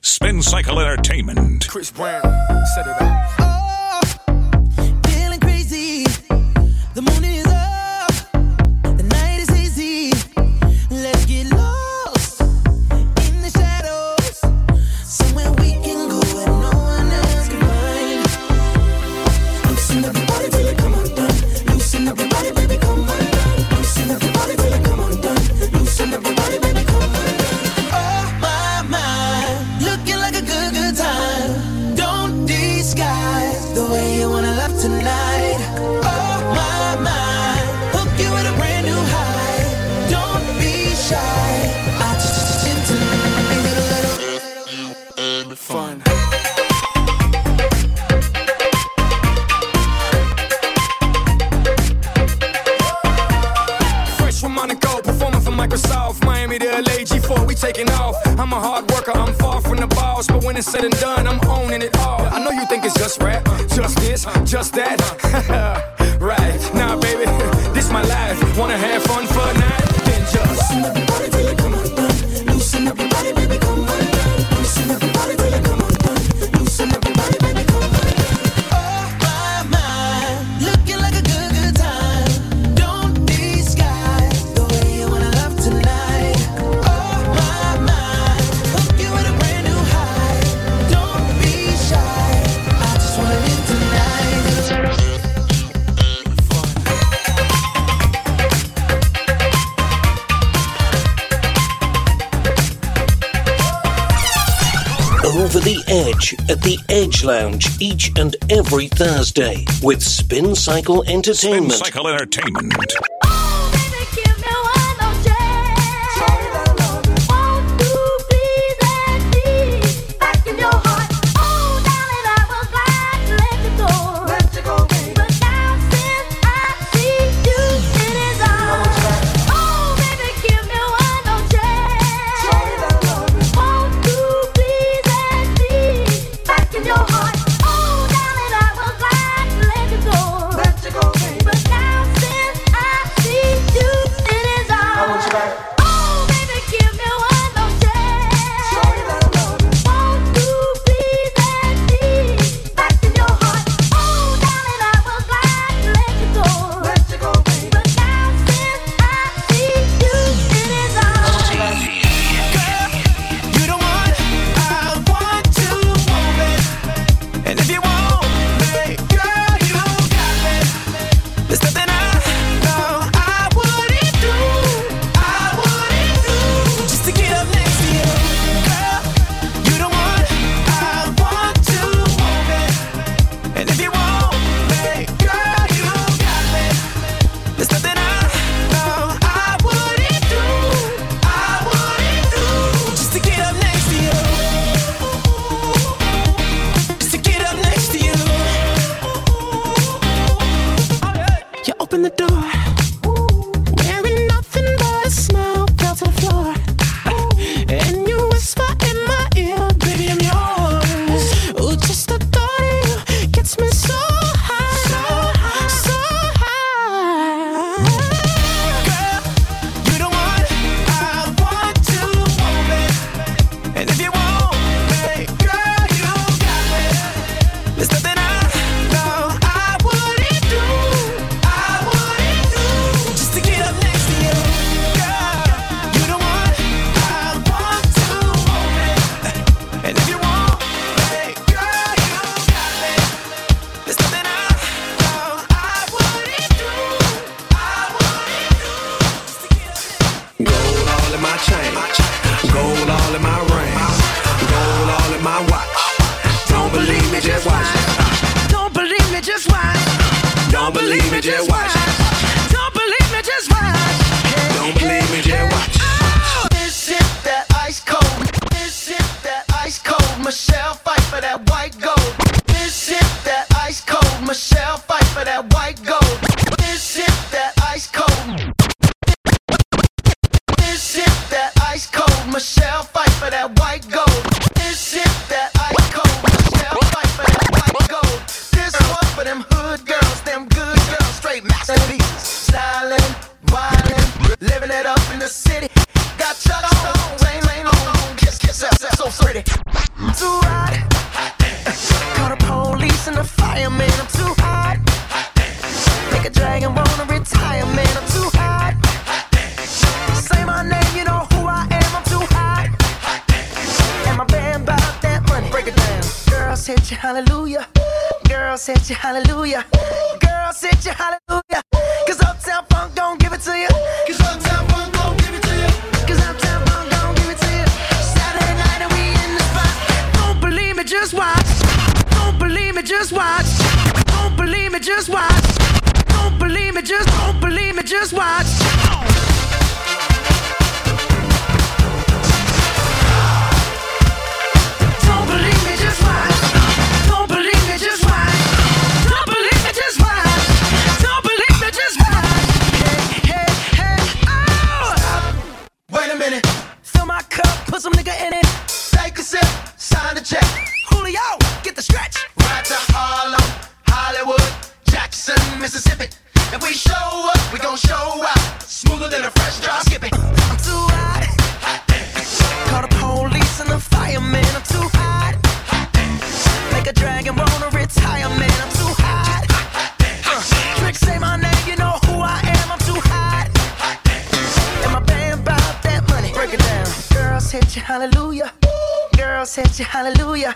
Spin Cycle Entertainment. Chris Brown, set it up. Oh, feeling crazy. The moon is up. The night is hazy. Let's get lost in the shadows. Somewhere we can go where no one else can find. Loosen up your body, baby, come on down. Loosen up your body, baby, come on down. Loosen up your body, baby, come on down. Loosen up your body, baby, come on down. Tonight, oh my, hook you with a brand new high. Don't be shy. I just sit tonight and have fun. Fresh from Monaco, performing for Microsoft, Miami to LA, G4, we taking off. I'm a hard worker, I'm far from the boss, but when it's said and done, I'm owning it all. I know you think it's just rap. Just this, just that, right, nah baby, this my life, wanna have fun for a night, then just loosen up your body till it come undone, loosen up your body baby come undone, loosen up your body till it come undone, loosen up your body baby come undone, oh my, looking like a good time, don't disguise the way you wanna love tonight, oh my, hook you with a brand new high, don't be shy, I just wanna live. Over the edge at the Edge Lounge each and every Thursday with Spin Cycle Entertainment. Spin Cycle Entertainment. Living it up in the city. Got your own, lane on, kiss, so pretty. set you hallelujah. Girl set you hallelujah. Girl set you hallelujah. Cause Uptown Funk gon' give it to you. Cause Uptown Funk gon' give it to you. Cause Uptown Funk gon' give it to you. Saturday night and we in the spot. Don't believe me, just watch. Don't believe me, just watch. Don't believe me, just watch. Don't believe me, just don't believe me, just watch. Put some nigga in it. Take a sip, sign the check. Julio, get the stretch. Right to Harlem, Hollywood, Jackson, Mississippi. If we show up, we gon' show out. Smoother than a fresh drop. Skip it. I'm too hot. Hot dance. Call the police and the fireman. I'm too hot. Hot dance. Make a dragon wanna retire, man. I'm too hot. Hot dance. Trick say my name, you know who I am. I'm too hot. Hot dance. And my band bout that money. Break it down. Girl set you hallelujah. Girl set you hallelujah.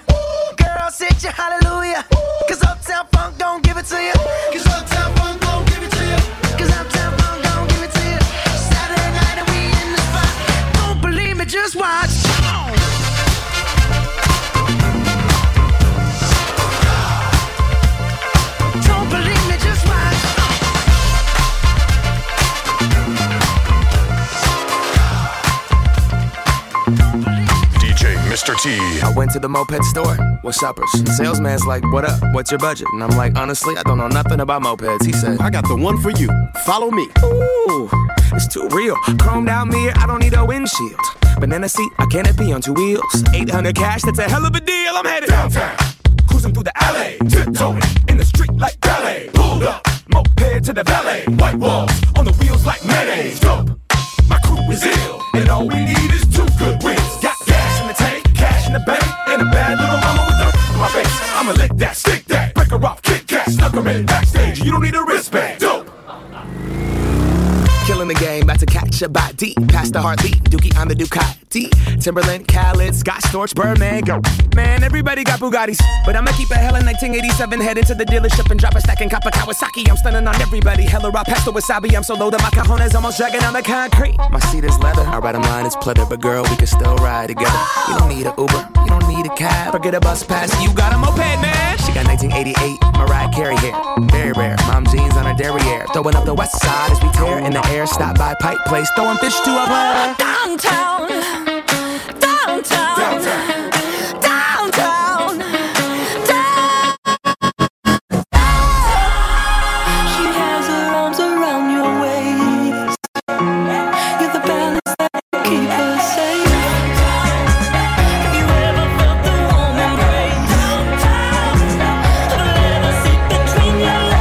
Girl set you hallelujah. Cause Uptown Funk gon' give it to you. Cause Uptown Funk gon' give it to you. Cause Uptown Funk gon' give it to you. Saturday night and we in the spot. Don't believe me, just watch. Mr. T. I went to the moped store with shoppers. Salesman's like, what up? What's your budget? And I'm like, honestly, I don't know nothing about mopeds. He said, I got the one for you. Follow me. Ooh, it's too real. Chromed out mirror, I don't need a windshield. Banana seat, a canopy on two wheels. 800 cash, that's a hell of a deal. I'm headed downtown, cruising through the alley, tiptoeing in the street like ballet. Pulled up, moped to the valet. White walls on the wheels like mayonnaise. Dope, my crew is ill, and all we need is two good wheels. Got gas in the tank. In the bank, and a bad little mama with the my face. I'ma lick that, stick that, break her off, kick that, snuck her in backstage. You don't need a wristband, dope. Killing the game, about to catch a body. Past the Hartley, Dookie on the Ducati. Timberland, Khaled, Scott Storch, Birdman, go. Man, everybody got Bugattis. But I'ma keep a hella 1987, head into the dealership and drop a stack and cop a Kawasaki. I'm stunning on everybody. Hella raw, pesto, wasabi. I'm so low that my cojones almost dragging on the concrete. My seat is leather, I ride a line, it's pleather. But girl, we can still ride together. You don't need an Uber, you don't need a cab. Forget a bus pass, you got a moped, man. She got 1988 Mariah Carey hair. Very rare, mom jeans on her derriere. Throwing up the west side as we tear in the air. Stop by Pike Place, throwing fish to a water. Downtown, downtown, downtown, downtown, downtown. She has her arms around your waist. You're the balance that will keep her safe. Have you ever felt the warm embrace? Downtown, it'll never sit between your legs.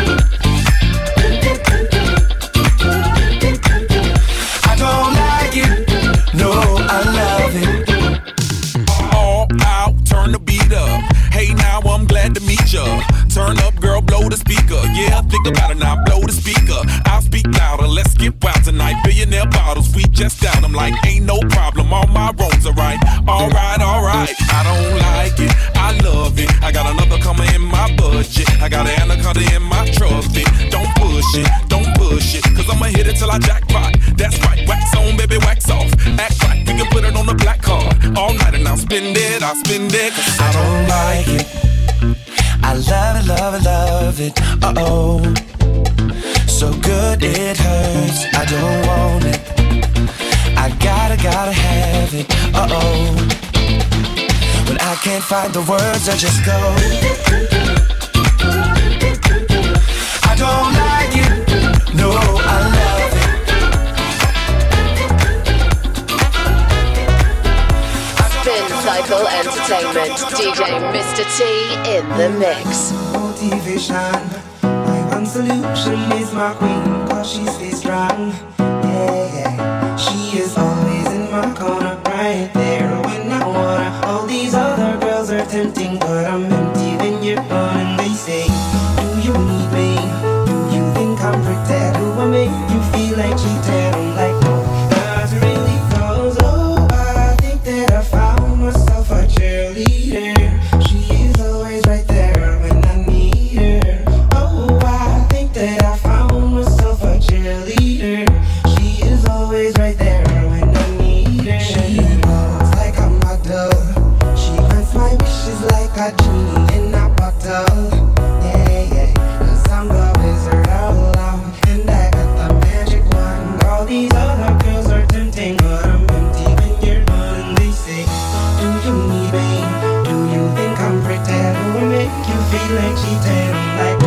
I don't like it, no, I love it. Turn the beat up. Hey, now I'm glad to meet ya. Turn up, girl, blow the speaker. Yeah, think about it now, blow the speaker. I'll speak louder, let's get wild tonight. Billionaire bottles, we just down. I'm like, ain't no problem, all my roads are right. Alright, alright. I don't like it, I love it. I got another coming in my budget. I got an anaconda in my trusty. Don't push it, don't push it. Cause I'ma hit it till I jackpot. That's right, wax on, baby, wax off. Act like we can put it on the black card. All night and I'll spend it, I'll spend it. Cause I don't like it, I love it, love it, love it, uh-oh. So good it hurts, I don't want it. I gotta have it, uh-oh. I can't find the words, I just go. I don't like it, no, I love it. Spin Cycle Entertainment, DJ Mr. T in the mix. Motivation, my one solution is my queen, cause she stays strong. Yeah, she is always in my corner, right there when I wanna. All these other girls are tempting, but I'm empty when you're gone. And they say, do you need me? Do you think I'm pretend? Do I make you feel like cheating? I'm like, no, that's really close. Oh, I think that I found myself a cheerleader. She is always right there when I need her. Oh, I think that I found myself a cheerleader. Always right there when I need her. She knows like a model. She grants my wishes like a genie in a bottle. Yeah, yeah, cause I'm the wizard all along, and I got the magic wand. All these other girls are tempting, but I'm empty when you're gone. And they say, do you need me? Do you think I'm pretend? Will make you feel like cheating? I'm like,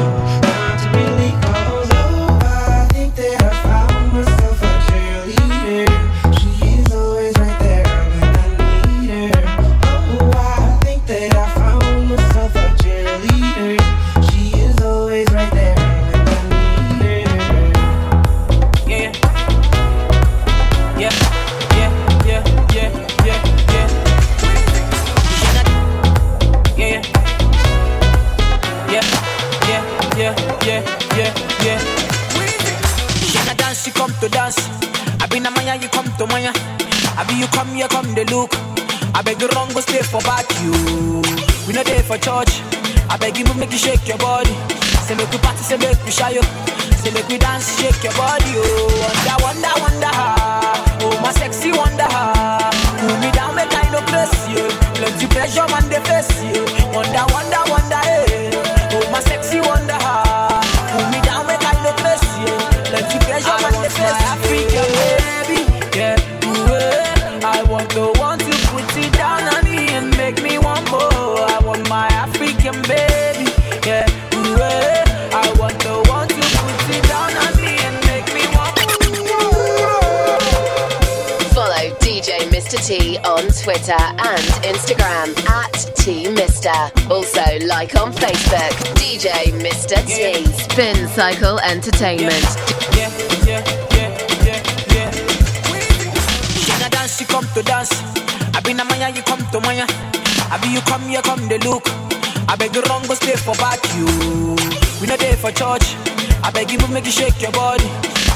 Spin Cycle Entertainment. Yeah, yeah, yeah, yeah, yeah. When I dance, you come to dance. I be na Maya, you come to Maya. I be you come, here come the look. I beg you wrong, go stay for back you. We no day for church. I beg you make you shake your body.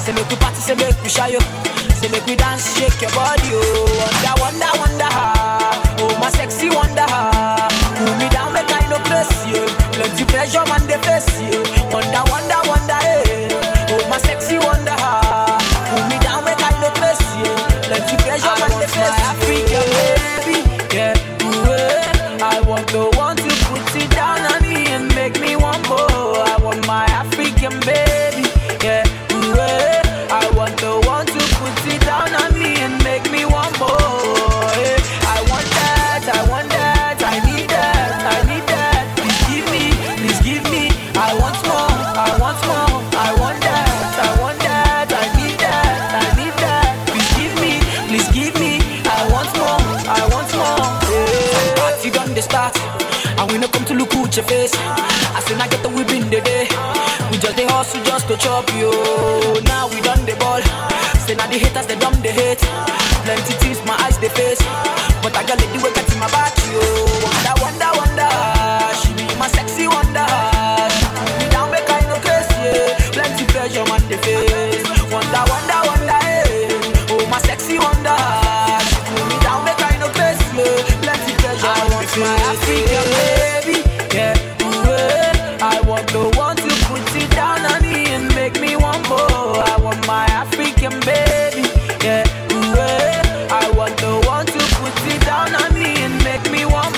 Say make we party, say make we shy up. Say make we dance, shake your body. Oh, wonder, wonder, wonder ha. Oh, my sexy wonder ha. Pull me down, make I no press you. Plenty pressure, man, they face you. Wonder, wonder, wonder, eh. Oh, my sexy wonder ha. Pull me down, make I no press you. Plenty pressure, man, they face you. I want my African baby, yeah, ooh, I want the one to put it down on me and make me want more. I want my African baby, yeah, ooh, I want the one to put it down on me and make me want more. Face. I say I get the whip in the day. We just they hustle just to chop you. Now we done the ball. Say now the haters they dumb they hate. Plenty things my eyes they face, but I got lady we got in my back you. Wonder, wonder, wonder, she be my sexy wonder. She put me down make I no case yeah. Plenty pleasure man they face. Wonder, wonder, wonder, hey. Oh my sexy wonder, she put me down make I no case yeah. Plenty pleasure I want my African baby. Yeah, ooh, I want the one to put it down on me and make me want more. I want my African baby. Yeah, ooh, I want the one to put it down on me and make me want more.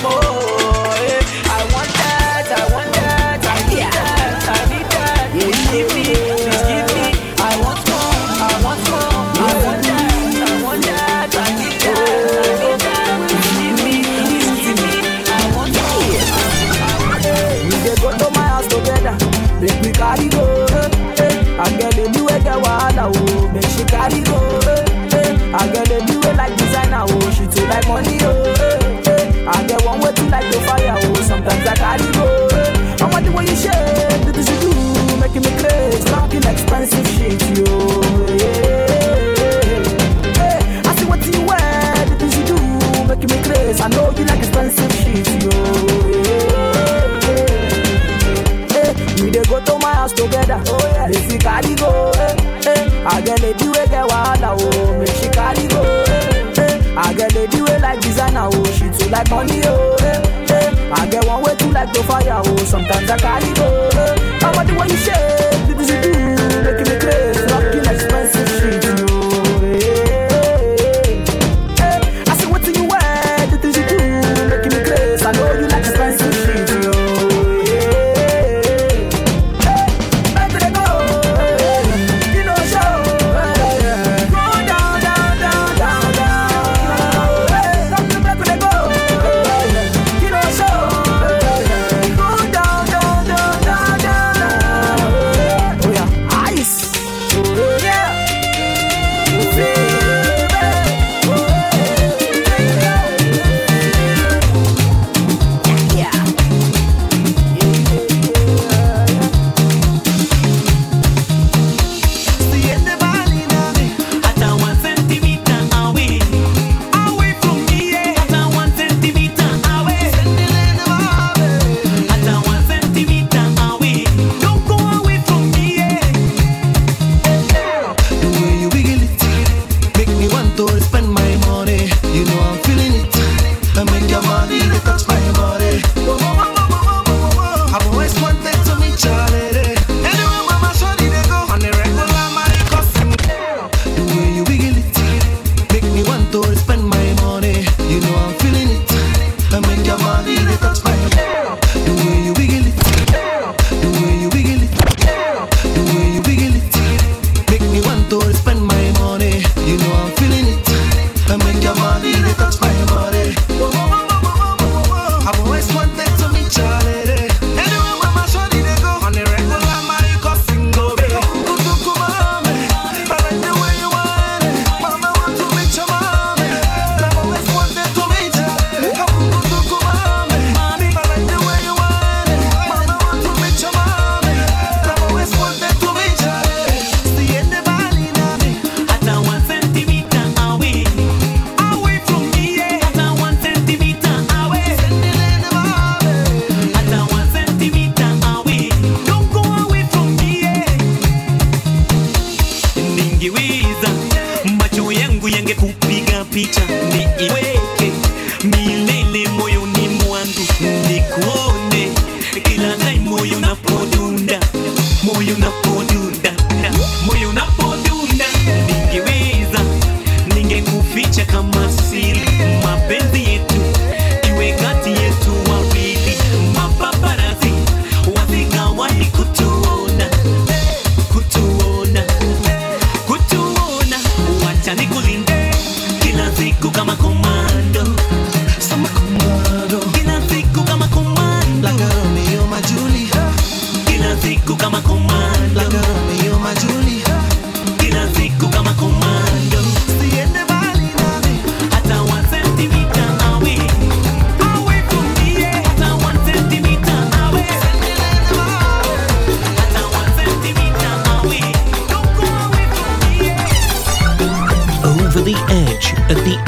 place. I know you like expensive shit, yo. Hey, we dey go to my house together. Oh yeah, make she carry go. Hey, I get lady we get wahala. Oh, make she carry go. Hey, I get lady we like designer. Oh, she too like money. Oh, hey, I get one way to like the fire. Oh, sometimes I carry go. Hey, I want the way you shake, the busy do, making me crazy, rocking expensive shit.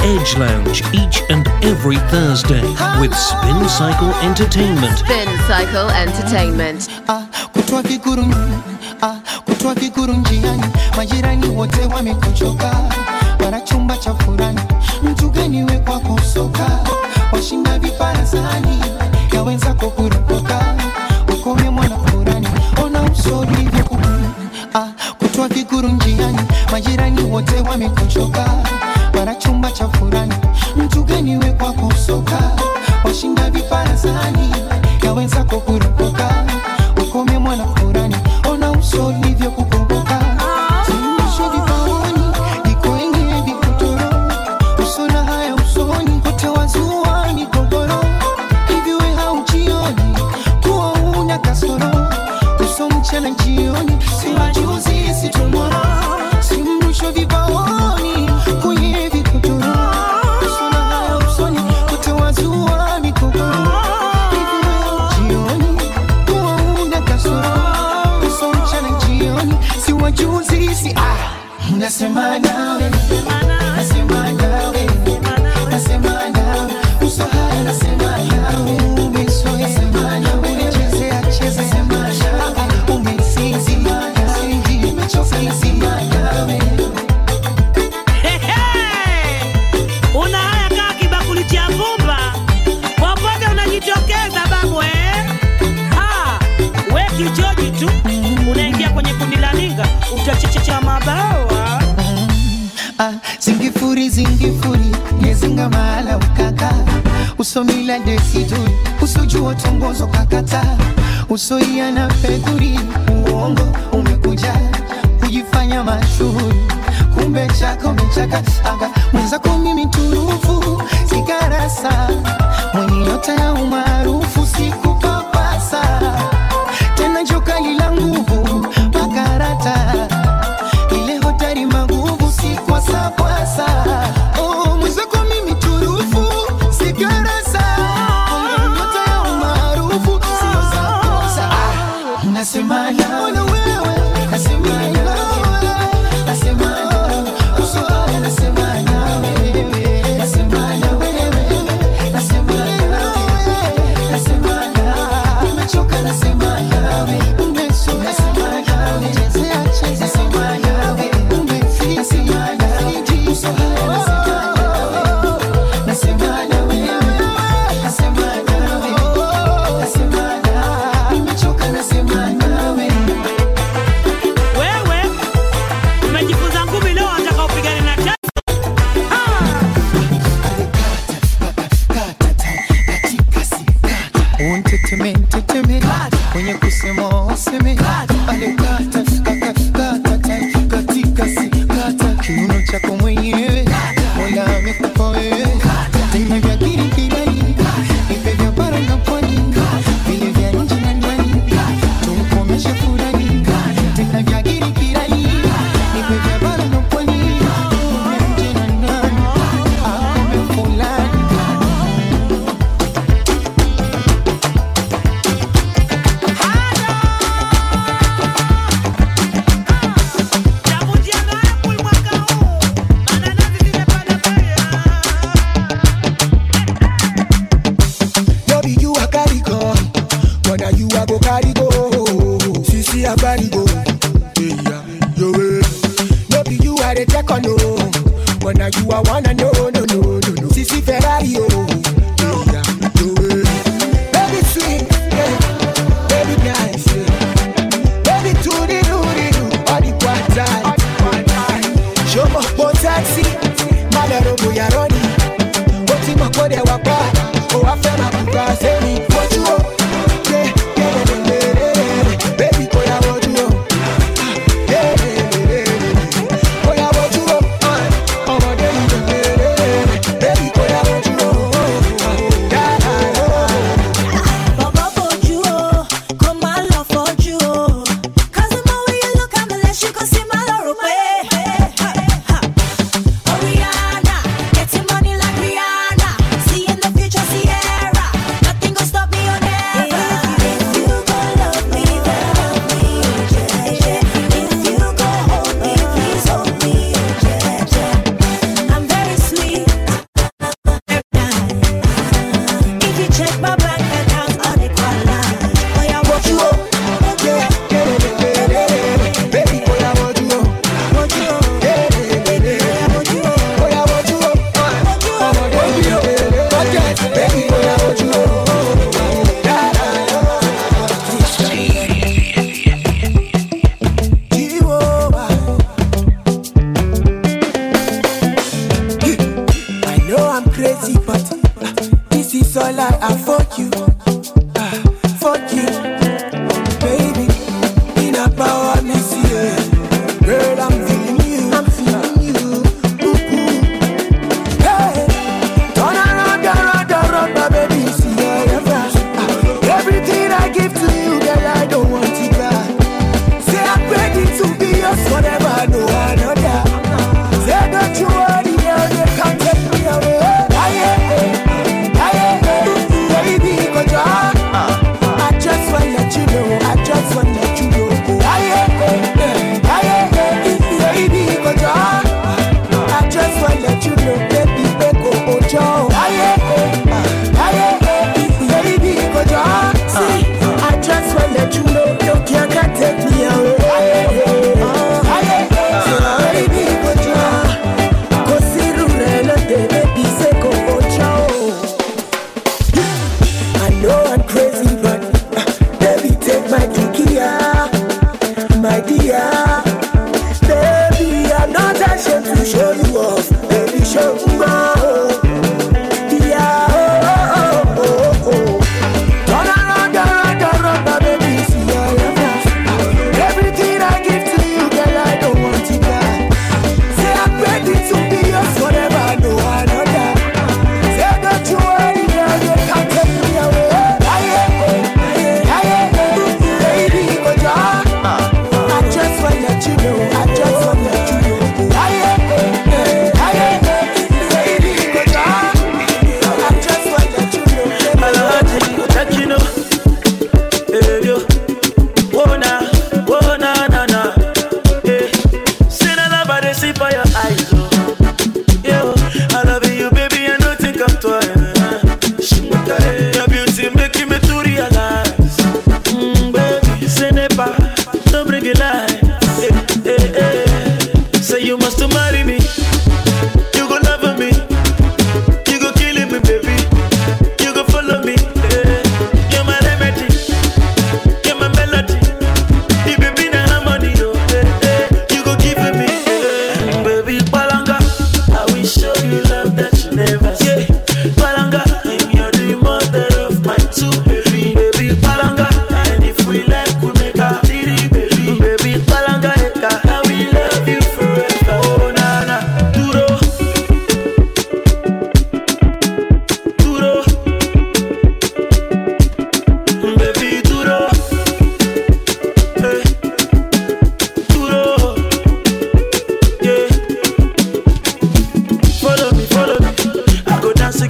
Edge Lounge each and every Thursday with Spin Cycle Entertainment. Spin Cycle Entertainment. Kutuwa kikuru njiani, majirani wote wamekochoka, wana chumba cha furani, mtu gani we kwa kusoka, washinda viparasani, ya wenza kukurukoka, ukome mwana furani, ona usori hivyo kukuru. Kutuwa kikuru njiani, majirani wote wamekochoka, wana chumba cha furani, mtu gani we kwa kusoka, washinda viparasani, ya wenza kukurukoka, ukome mwana furani, ona usori hivyo kukumbuka. Sinisho vipaoni, niko ingie vikutoro, usona haya usoni, kote wazuani kogoro, hiviwe haujioni, kuwa una kasoro, uso mchana njioni, siwa juzi situmoro. Sinisho vipaoni, kuye vikutoro, usona haya usoni, kote wazuani kogoro, hiviwe haujioni, kuwa una kasoro. Siwa juzi, si nasema nawe, nasema nawe, nasema nawe, isingifuri yezinga mahala ukaka usomila desitul usujua tongozo kakata usoia na feduri uongo umekuja kujifanya mashuhuri kumbe chako mchakataga mwenzako mimi turufu sikarasa mwenye nyota ya umaarufu sikupapasa tena joka lila nguvu makarata ile hotari maguvu sikwasapwasa oh mwenzako mimi turufu sikarasa mwenye nyota ya umaarufu sikwasapwasa nasemana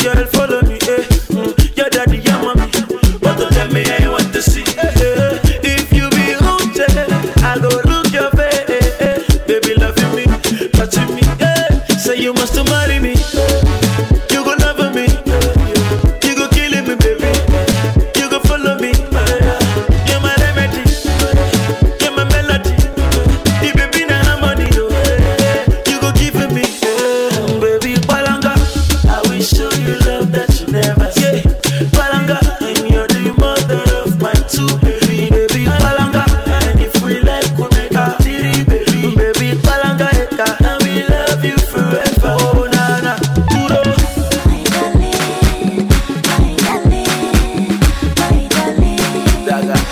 girl, follow me, eh? Your daddy, your mommy, want to tell me I want to see. If you be rooted, I go look your face. Baby, loving me, touching me, eh? Say you must marry me. You go love me, you go kill me, baby. You go follow me, you're my remedy, you're my melody. The baby na harmony, you go give me, baby. Palanga, I will show you love that you never see. Palanga, and you're the mother of my two baby, baby. Palanga, and if we like, we make a three, baby, baby. Palanga, and we love you forever. Oh na na, puro. My darling, my darling, my darling, Daga. my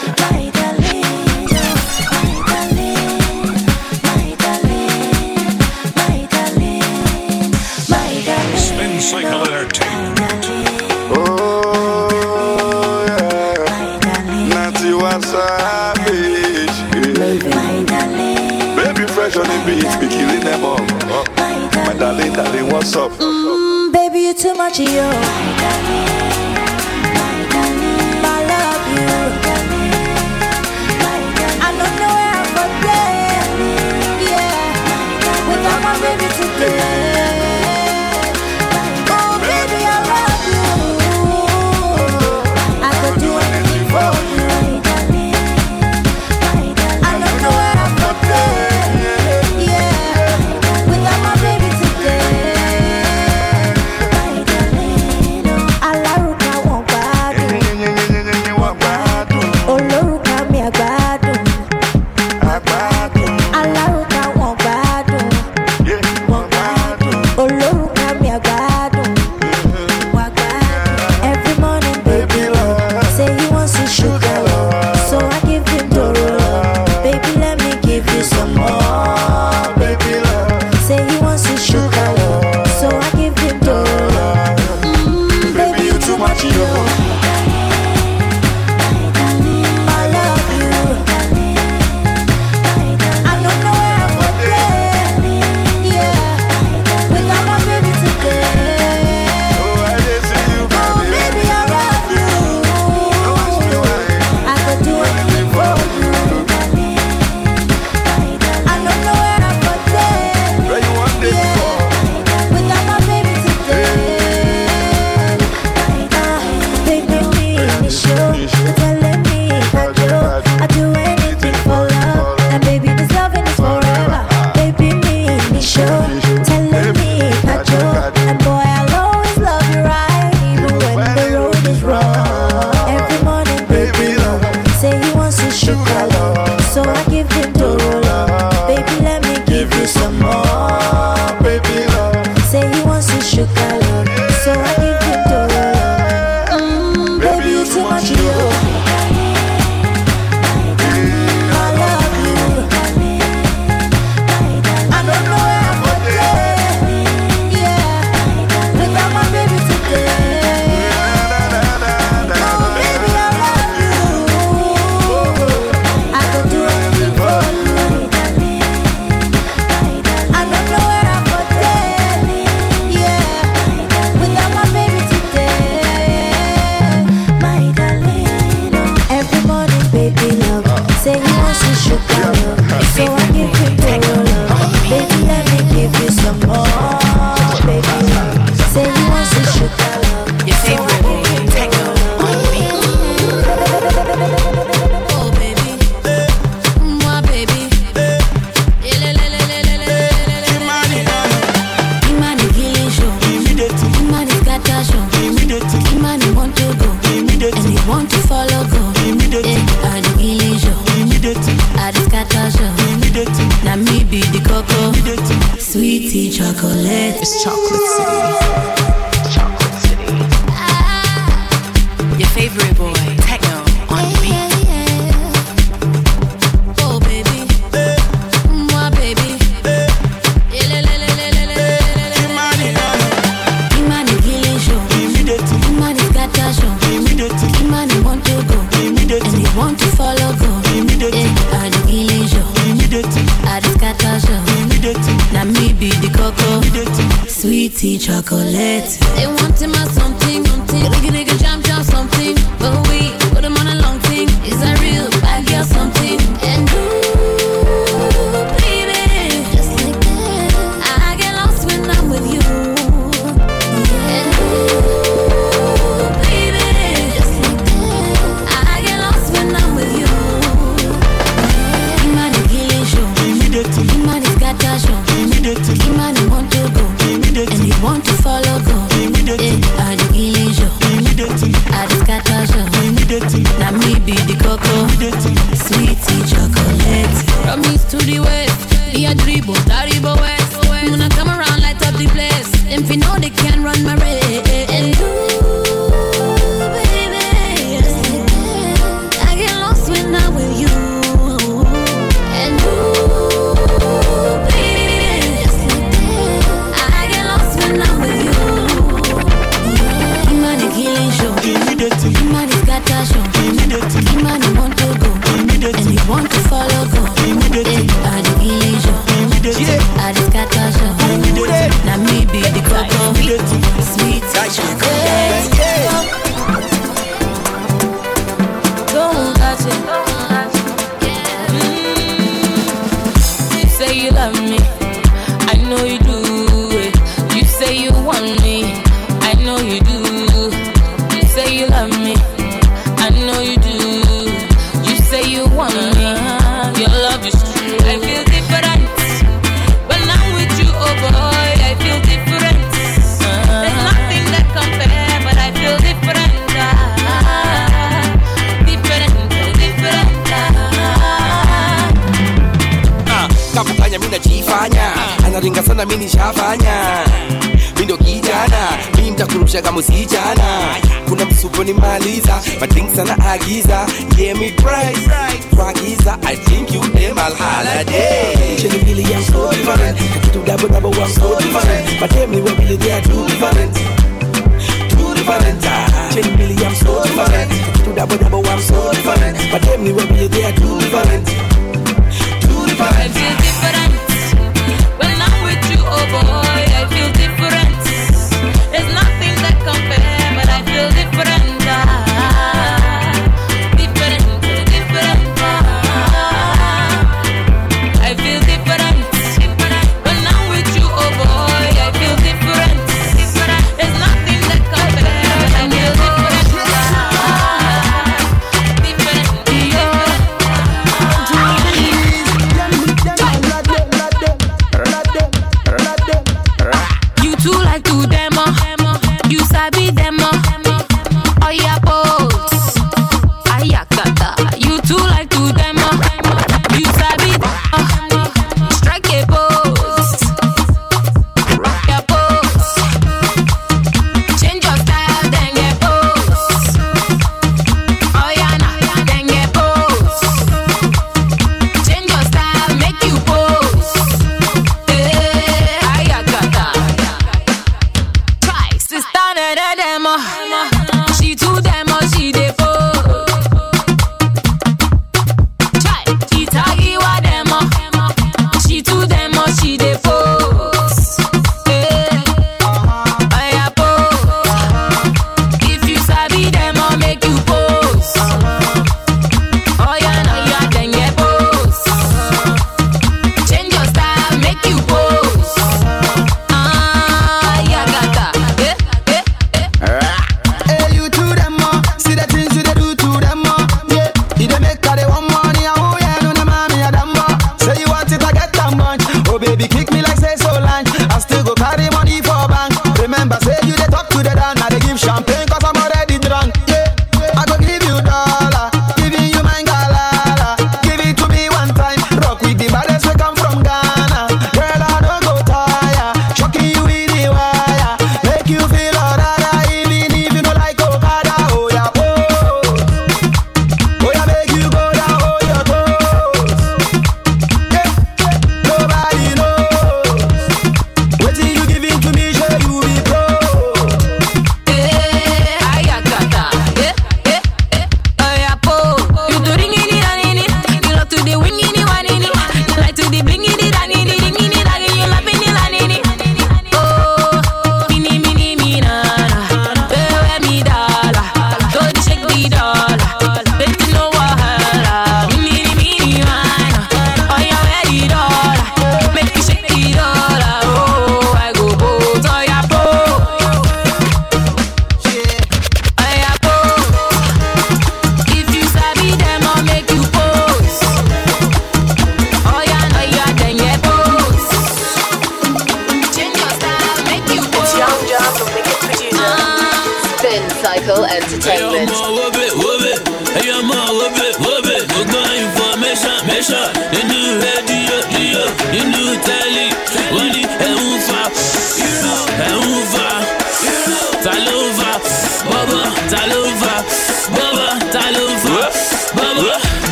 darling, my darling, my darling, my darling, my darling. Spin Cycle Entertainment. Oh yeah, Nancy was a bitch. My darling, Baby fresh on the beat, be killing them all. My darling, darling, what's up? Baby, you're too much, yo. I love you. I don't know where I'm from, yeah. Without my baby today, oh baby, I love you. I could do anything for you. I don't know where I'm from, yeah. Without my baby today, alárùkà wọn gbádùn, olórùkà mi àgbádùn, alárùkà wọn gbádùn, olórùkà mi àgbádùn, wọn gbádùn. Every morning, baby love, say you want some sugar, so I give him Doro. Baby, let me give you some more, baby love. Say you want some sugar, so I give him Doro. Baby, you too much, yo. I love you. I don't know where I'm from, yeah. Without my baby today, oh baby, I love you. I could do anything for you. I don't know where I'm from, yeah. Without my baby today, they make me in the show. They're telling me I do anything for love, and baby, this loving is forever. They beat me in the show, telling me I do, and boy, I'll always love you right, even when the road is wrong. Every morning, baby, love, say you want some sugar, so I give him Doro. Baby, let me give you some more. Say you want some sugar, so I give him Doro. Baby, you too much, yo. I love you. I don't know where I'm from, yeah. Without my baby today, oh baby, I love you. I could do anything for you. I don't know where I'm from, yeah. Without my baby today, my darling. Every morning, baby love, say you want some sugar, so I give you Doro. Baby, let me give you some more, baby love. Say you want some sugar, so I give you Doro. Oh baby, my baby, Imani killing show, Imani scatter show, Imani want to go, and they want to follow go. I the killing show, I the scatter show, now me be the cocoa, sweetie chocolate. It's Chocolate City. Chocolate City. Your favorite boy, techno on beat. Oh baby, my baby, Imani killing show, Imani scatter show, Imani want to go, and they want to follow go. I the killing show, I the scatter show, now me be the cocoa, sweetie chocolate. They want my son night she come back, yeah. Don't touch it, yeah. You say you love me, I know you do it. You say you want me, I know you do. You say you love me, I know you do. You say you want me, your love is true. I feel different when I'm with you, oh boy. I feel different. There's nothing that compares, but I feel different. Kapufanya mina chifanya, anaringa sana mini shafanya. Mindo kijana, mimi mtakurusha kama usijana. Kuna msuko ni maliza, but things sana agiza. Yeah, me price, Frankiza, I think you name al holiday. Chili really am so different, kitu double one so different. But them we really they are too different. Too different. Chili really am so different, kitu double one so different. But them we really they are too different. I feel different when I'm with you, oh boy. I feel different. There's nothing that compares, but I feel different. Different. I feel different when I'm with you, oh boy. I feel different. There's nothing that compares, but I feel different.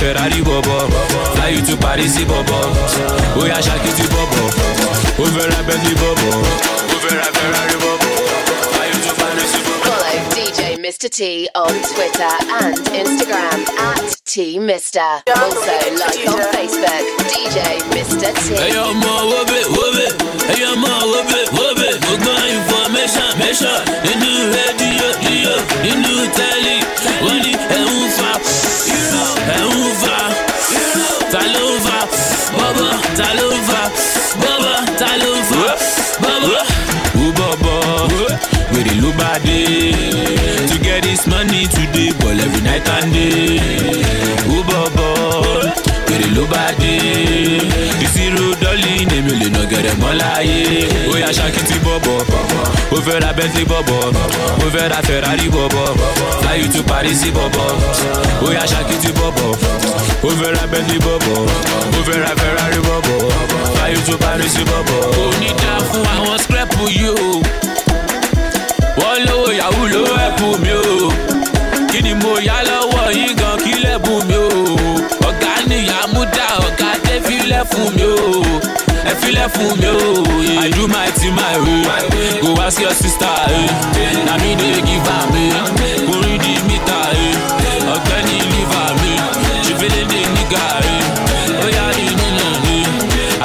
Ferrari bobo, fly you to Paris bobo, we are shaking to bobo. Ouvre la bête du bobo. Ouvre la Ferrari bobo. Follow DJ Mr. T on Twitter and Instagram at TMister. Also like on Facebook, DJ Mr. T. Hey, yo, ma, whip it, whip it. Hey, yo, ma, whip it, whip it. Look my information, measure. Into head, do you. Into tally. What do you, Ufa? You know, Ufa. You know, Taluva. Baba, Taluva. Baba, Taluva. Baba. Ooh, Baba. With the low body. To get this money today, but every night and day. Oh, Baba. With the low body. The zero dolly, they will not get them all high. Oh, yeah, shaking to Baba. Over a Bentley Baba. Over a Ferrari Baba. Fly you to Paris, Baba. Oh, yeah, shaking to Baba. Over a Bentley Baba. Over a Ferrari Baba. Fly you to Paris, Baba. Oh, need that fool, I want scrap for you. Wọ́n lówó yahoo ló ẹ̀bùn mi o. Kí ni mo yá lọ́wọ́ yín gan kí lẹ́bùn mi o. Ọ̀gá nìyá múdà ọ̀gá dé filẹ̀ fún mi o. Ẹ filẹ̀ fún mi o. I do my thing my way. Go ask your sister. Na mi dey give am. Orin di mítà. Ọ̀gbẹ́ni liver mi. Ṣé fẹ́lẹ́ dé nígà? Ó yá ni nínú mi.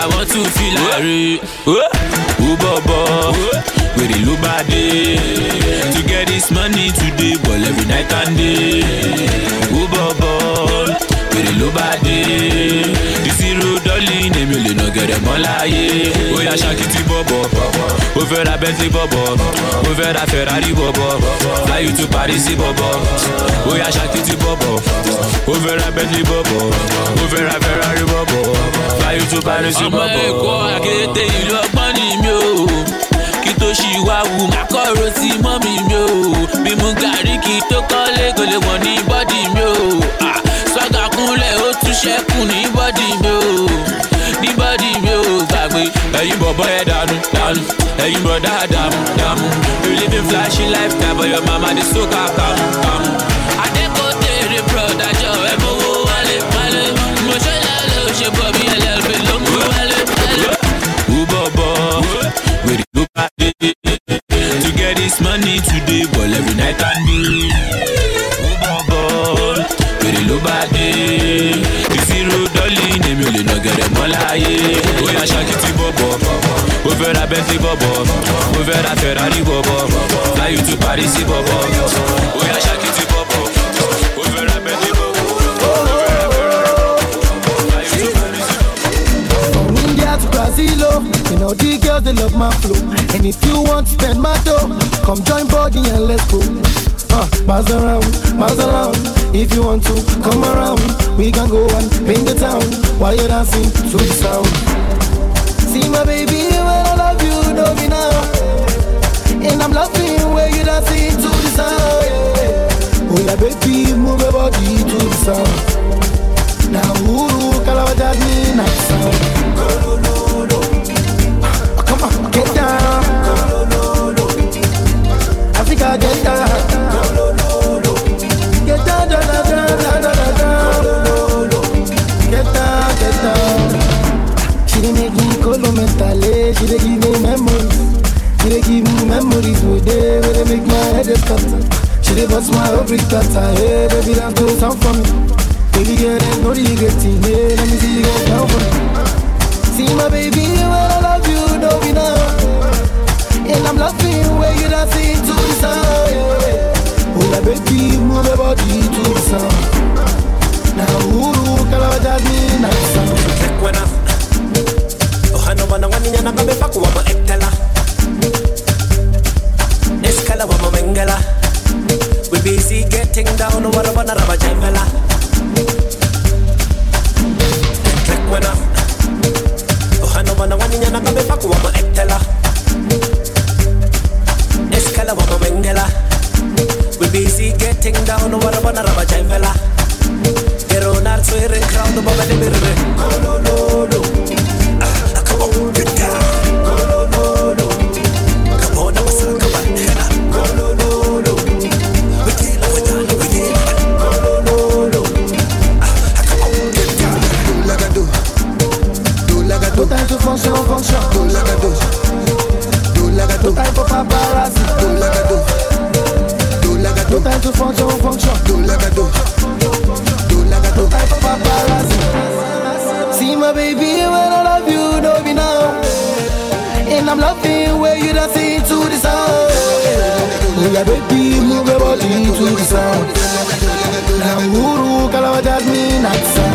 I want to feel like. Ó bọ̀bọ̀. With the low body. To get this money today, but every night and day. Oh, Baba. With the low body. The zero dolly, they will not get them all high. Oh, yeah, shake it to Baba. Over a Bentley Baba. Over a Ferrari Baba. Fly you to Paris, Baba. Oh, yeah, shake it to Baba. Over a Bentley Baba. Over a Ferrari Baba. Fly you to Paris, Baba. I'm going to get you love money, yo. Tó ṣì wá wù má kọ́rọ̀ sí mọ́mì mi o. Bí mu gàrí kí tó kọ́lé kò lè wọ̀n ní bọ́dì mi o. Sọ́gà kúnlẹ̀ ó tún ṣẹ́kù ní bọ́dì mi o. Ní bọ́dì mi o gbàgbé. Ẹ̀yin bọ̀bọ̀ ẹ̀ dànù dànù. Ẹ̀yin bọ̀dá dàmú dàmú. You living flashy lifestyle but your mama dey so calm calm. Adékò tèrè broda jọ ẹ̀ mọ owó wálé wálé. Mo ṣe lálẹ́ ò ṣe bọ̀ bí LLB ló ń kú wálé wálé. Wú bọ̀bọ̀. With the low body. To get this money today, but every night and day. Oh, Baba. With the low body. The zero dolly, they will not get them all high. Oh, yeah, shake it to Baba. Over a Bentley Baba. Over a Ferrari Baba. Fly you to Paris, Baba. Oh, yeah, shake it to Baba. Over a Bentley Baba. Over a Ferrari. Fly you to Paris. From India to Brazil. You know the girls, they love my flow. And if you want to spend my dough, come join body and let's go. Buzz around, if you want to, come around. We can go and bring the town while you're dancing to the sound. See my baby, when I love you, know me now. And I'm laughing when you're dancing to the sound, yeah. Oh yeah, baby, move your body to the sound. Now, ooh, Kalawajad me, nice sound. Get down, Africa, get down. Get down, da da da da da da. Get down, get down. She dey make me colo mentally. She dey give me memories. She dey give me memories with day where they make my head scatter. She dey bust my whole brick cutter. Hey, baby, don't do sound for me. Baby, girl, ain't no regretting. Hey, let me see you get down for me. See my baby, when I love you, know me now. And I'm laughing when you're dancing to the sound, yeah. Oh, my baby, move your body to the sound. Now, ooh, Kalawajad me, nice sound. Ekwena. Ohana wana wani yana kabe paku wama ektela. Neskala wama mengela. We busy getting down, warabana raba jemela. Ekwena. I know when I want to be back, I'm a actor. No time for paparazzi. Do like I do. Do like I do. No time to function, function. Do like I do. Do like I do. No time for paparazzi. See my baby when I love you, don't be now. And I'm loving where you dancing to the sound. Move your baby, move your body to the sound. Namuru kalawaja mi natsa.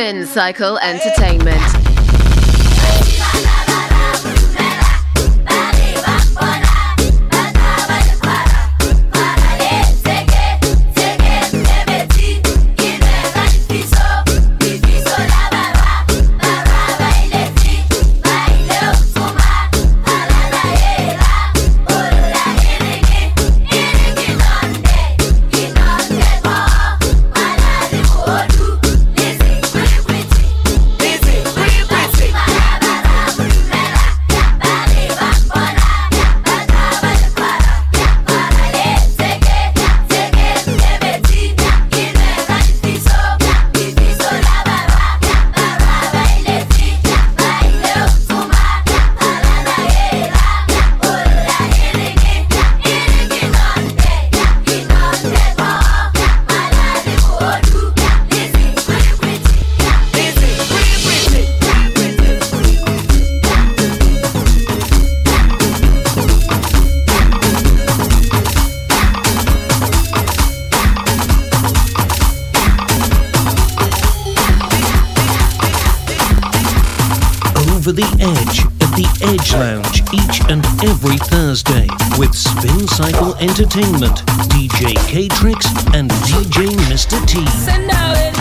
Spin Cycle Entertainment. The Edge at the Edge Lounge each and every Thursday with Spin Cycle Entertainment, DJ K-Trix and DJ Mr. T. Send out Edge.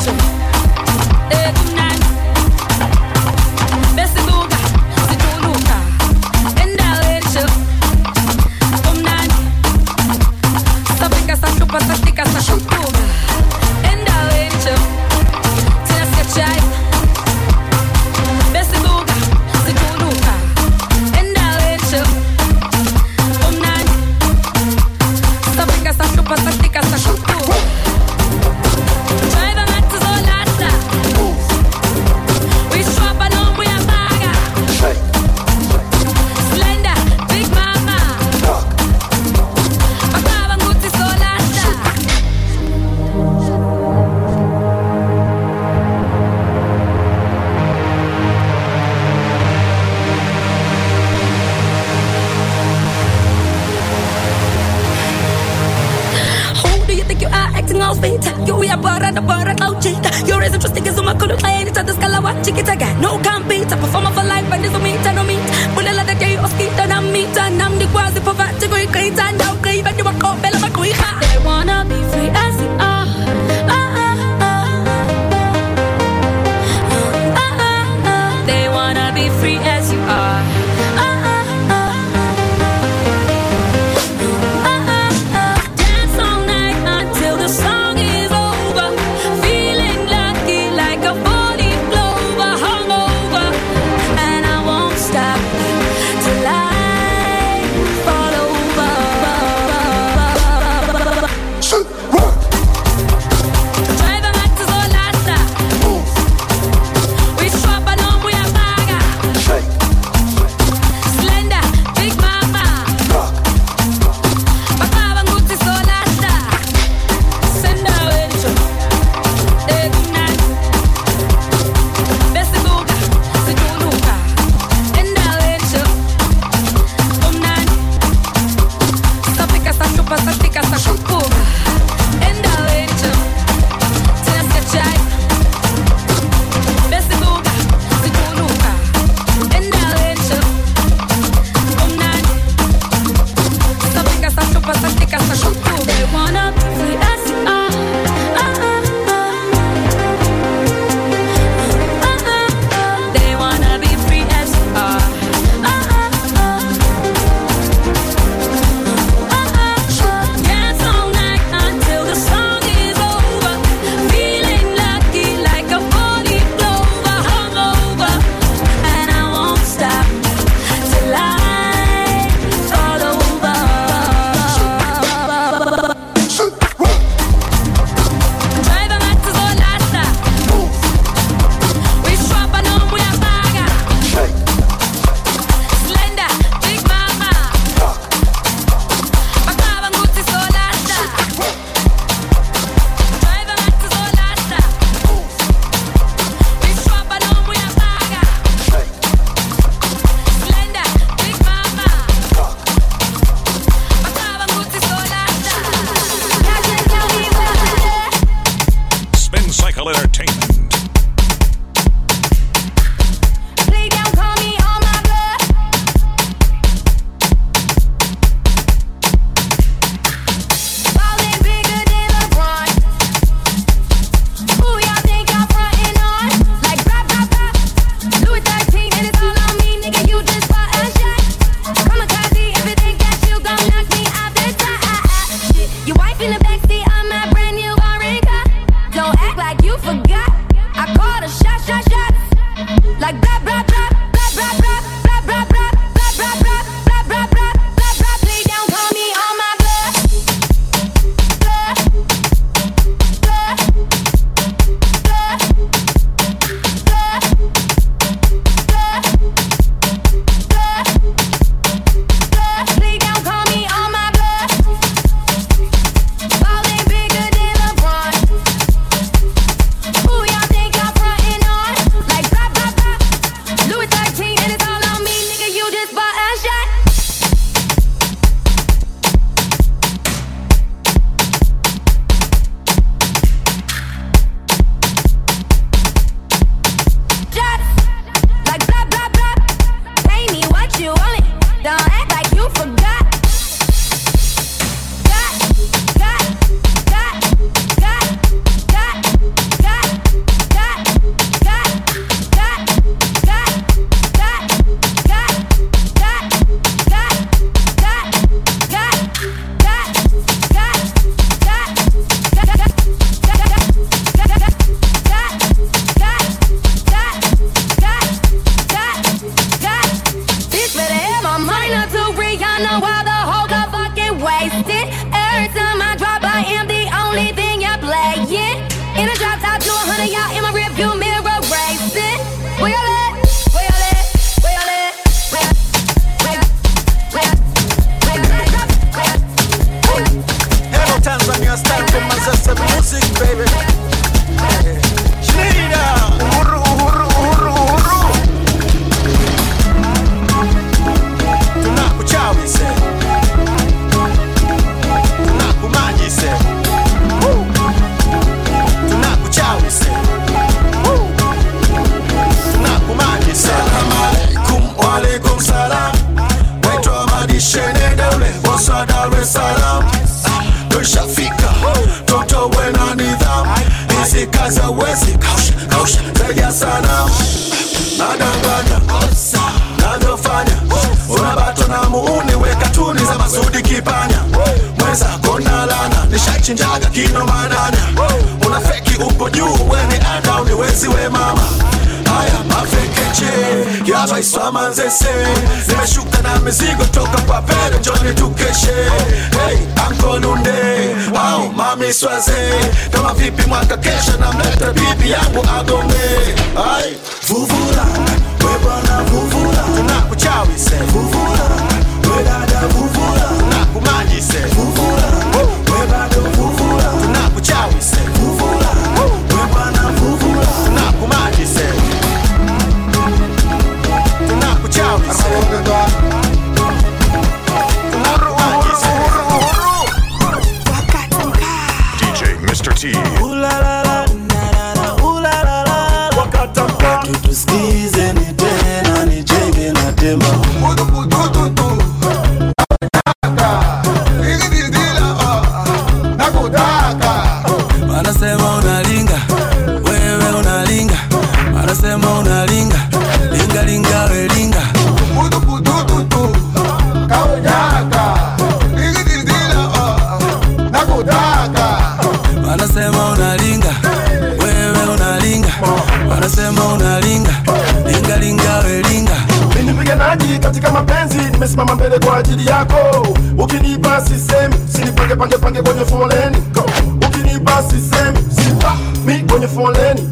classic. Let me get some now. Nandofanya unabatona muuni weka tuni za masudi kipanya. Mweza kona lana nishachinjaga kino manana. Unafeki upo juu weni ada uniwezi we mama. Haya mafekeche kiaza iswa manzese. Nimeshuka na mizigo toka kwa pele joni tukeshe. Hey uncle Lunde wow mami swaze. Kama vipi mwaka kesha na mleta bibi yangu agome. Ay vuvula Webana vuvula, tunakuchawi se vuvula, wedada vuvula, tunakumaji se vuvula, webado vuvula, tunakuchawi se vuvula, webana vuvula, tunakumaji se, tunakuchawi se, tunakumaji se. DJ Mr. T. Nimesimama mbele kwa ajili yako. Ukinipa sisemi, sinipange pange pange kwenye foleni. Ukinipa sisemi, sipami kwenye foleni.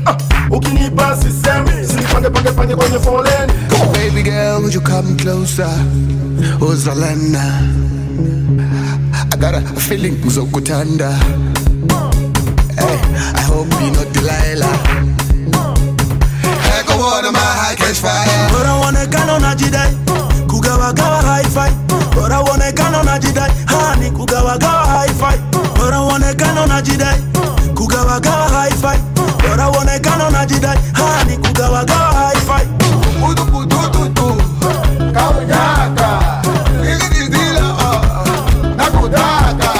Ukinipa sisemi, sinipange pange pange kwenye foleni. Baby girl, would you come closer? Uzalana I got a feeling mzokutanda. Hey, I hope you're not Delilah. Echo water, my high catch fire. But I wanna gun on a Jedi. Kugawa hi-fi, but I wanna gun on a Jedi. Honey, Kugawa hi-fi, but I wanna gun on a Jedi. Kugawa hi-fi, but I wanna gun on a Jedi. Honey, Kugawa hi-fi. Udupututu, Kawanyaka, Nigididila, Nakudaka.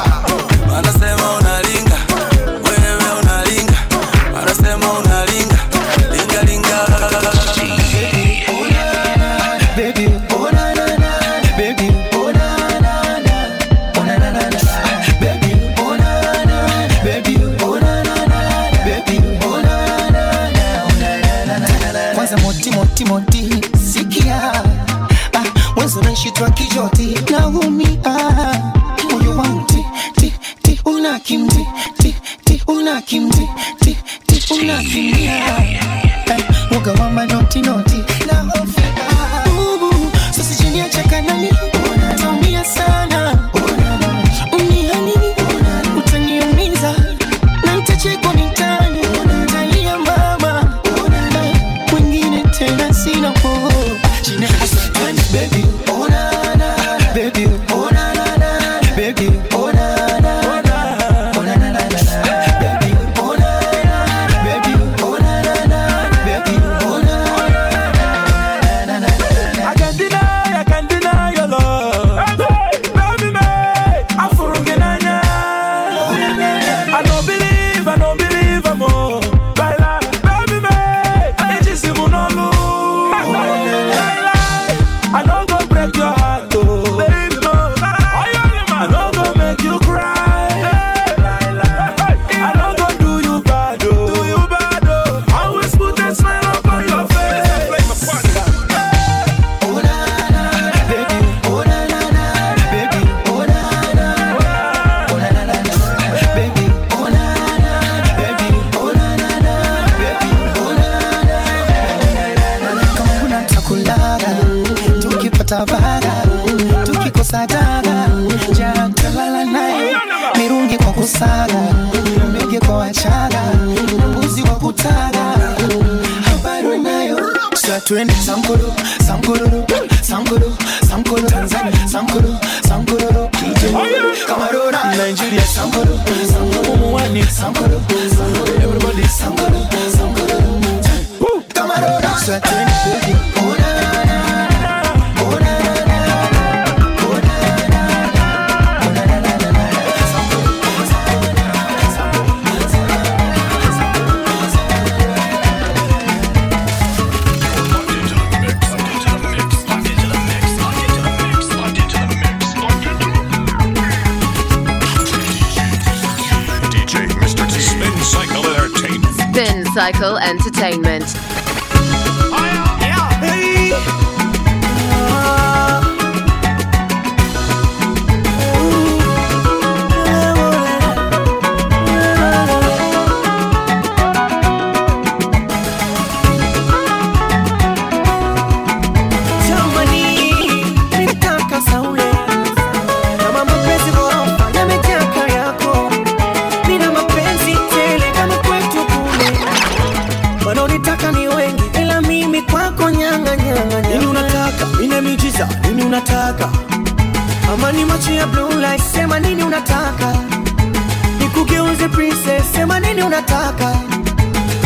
Cycle Entertainment. Unataka amani macho ya blue light, sema nini unataka nikugeuze princess, sema nini unataka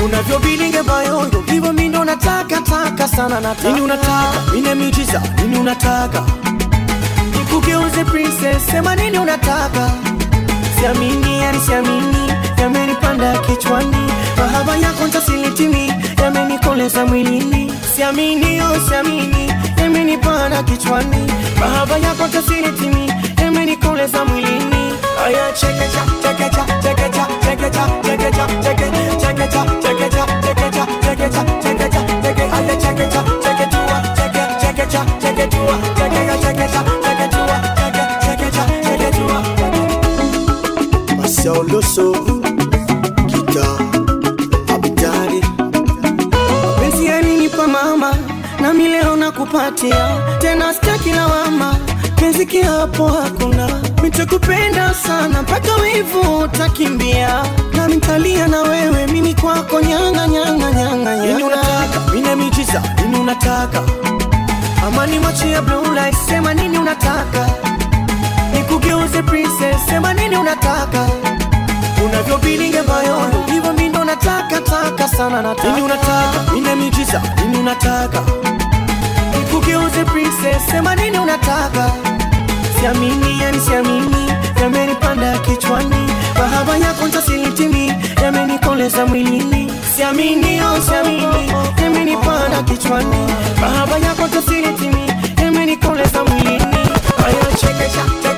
unavyobinge bayongo hivyo mimi ndo nataka taka sana nataka nini unataka mimi miujiza nini unataka nikugeuze princess, sema nini unataka siamini yamenipanda kichwani mahaba yako ntasilitimi yamenikoleza mwilini siamini Nipana kichwani mahaba yako tasilitimi yamenikoleza mwilini aya cheke kupatia tena staki lawama keziki hapo hakuna nitakupenda sana mpaka wivu utakimbia na nitalia na wewe mimi kwako nyanga nini unataka mimi miujiza nini unataka amani macho ya blue light sema nini unataka nikugeuze princess sema nini unataka unavyobilinga bayo hivyo mimi ndo nataka sana nataka nini unataka mimi miujiza nini unataka Kugeuze princess, sema nini unataka Siamini, yamenipanda kichwani Mahaba yako ntasilitimi, yamenikoleza mwilini Siamini, yamenipanda kichwani Mahaba yako ntasilitimi, yamenikoleza mwilini Ayo chekecha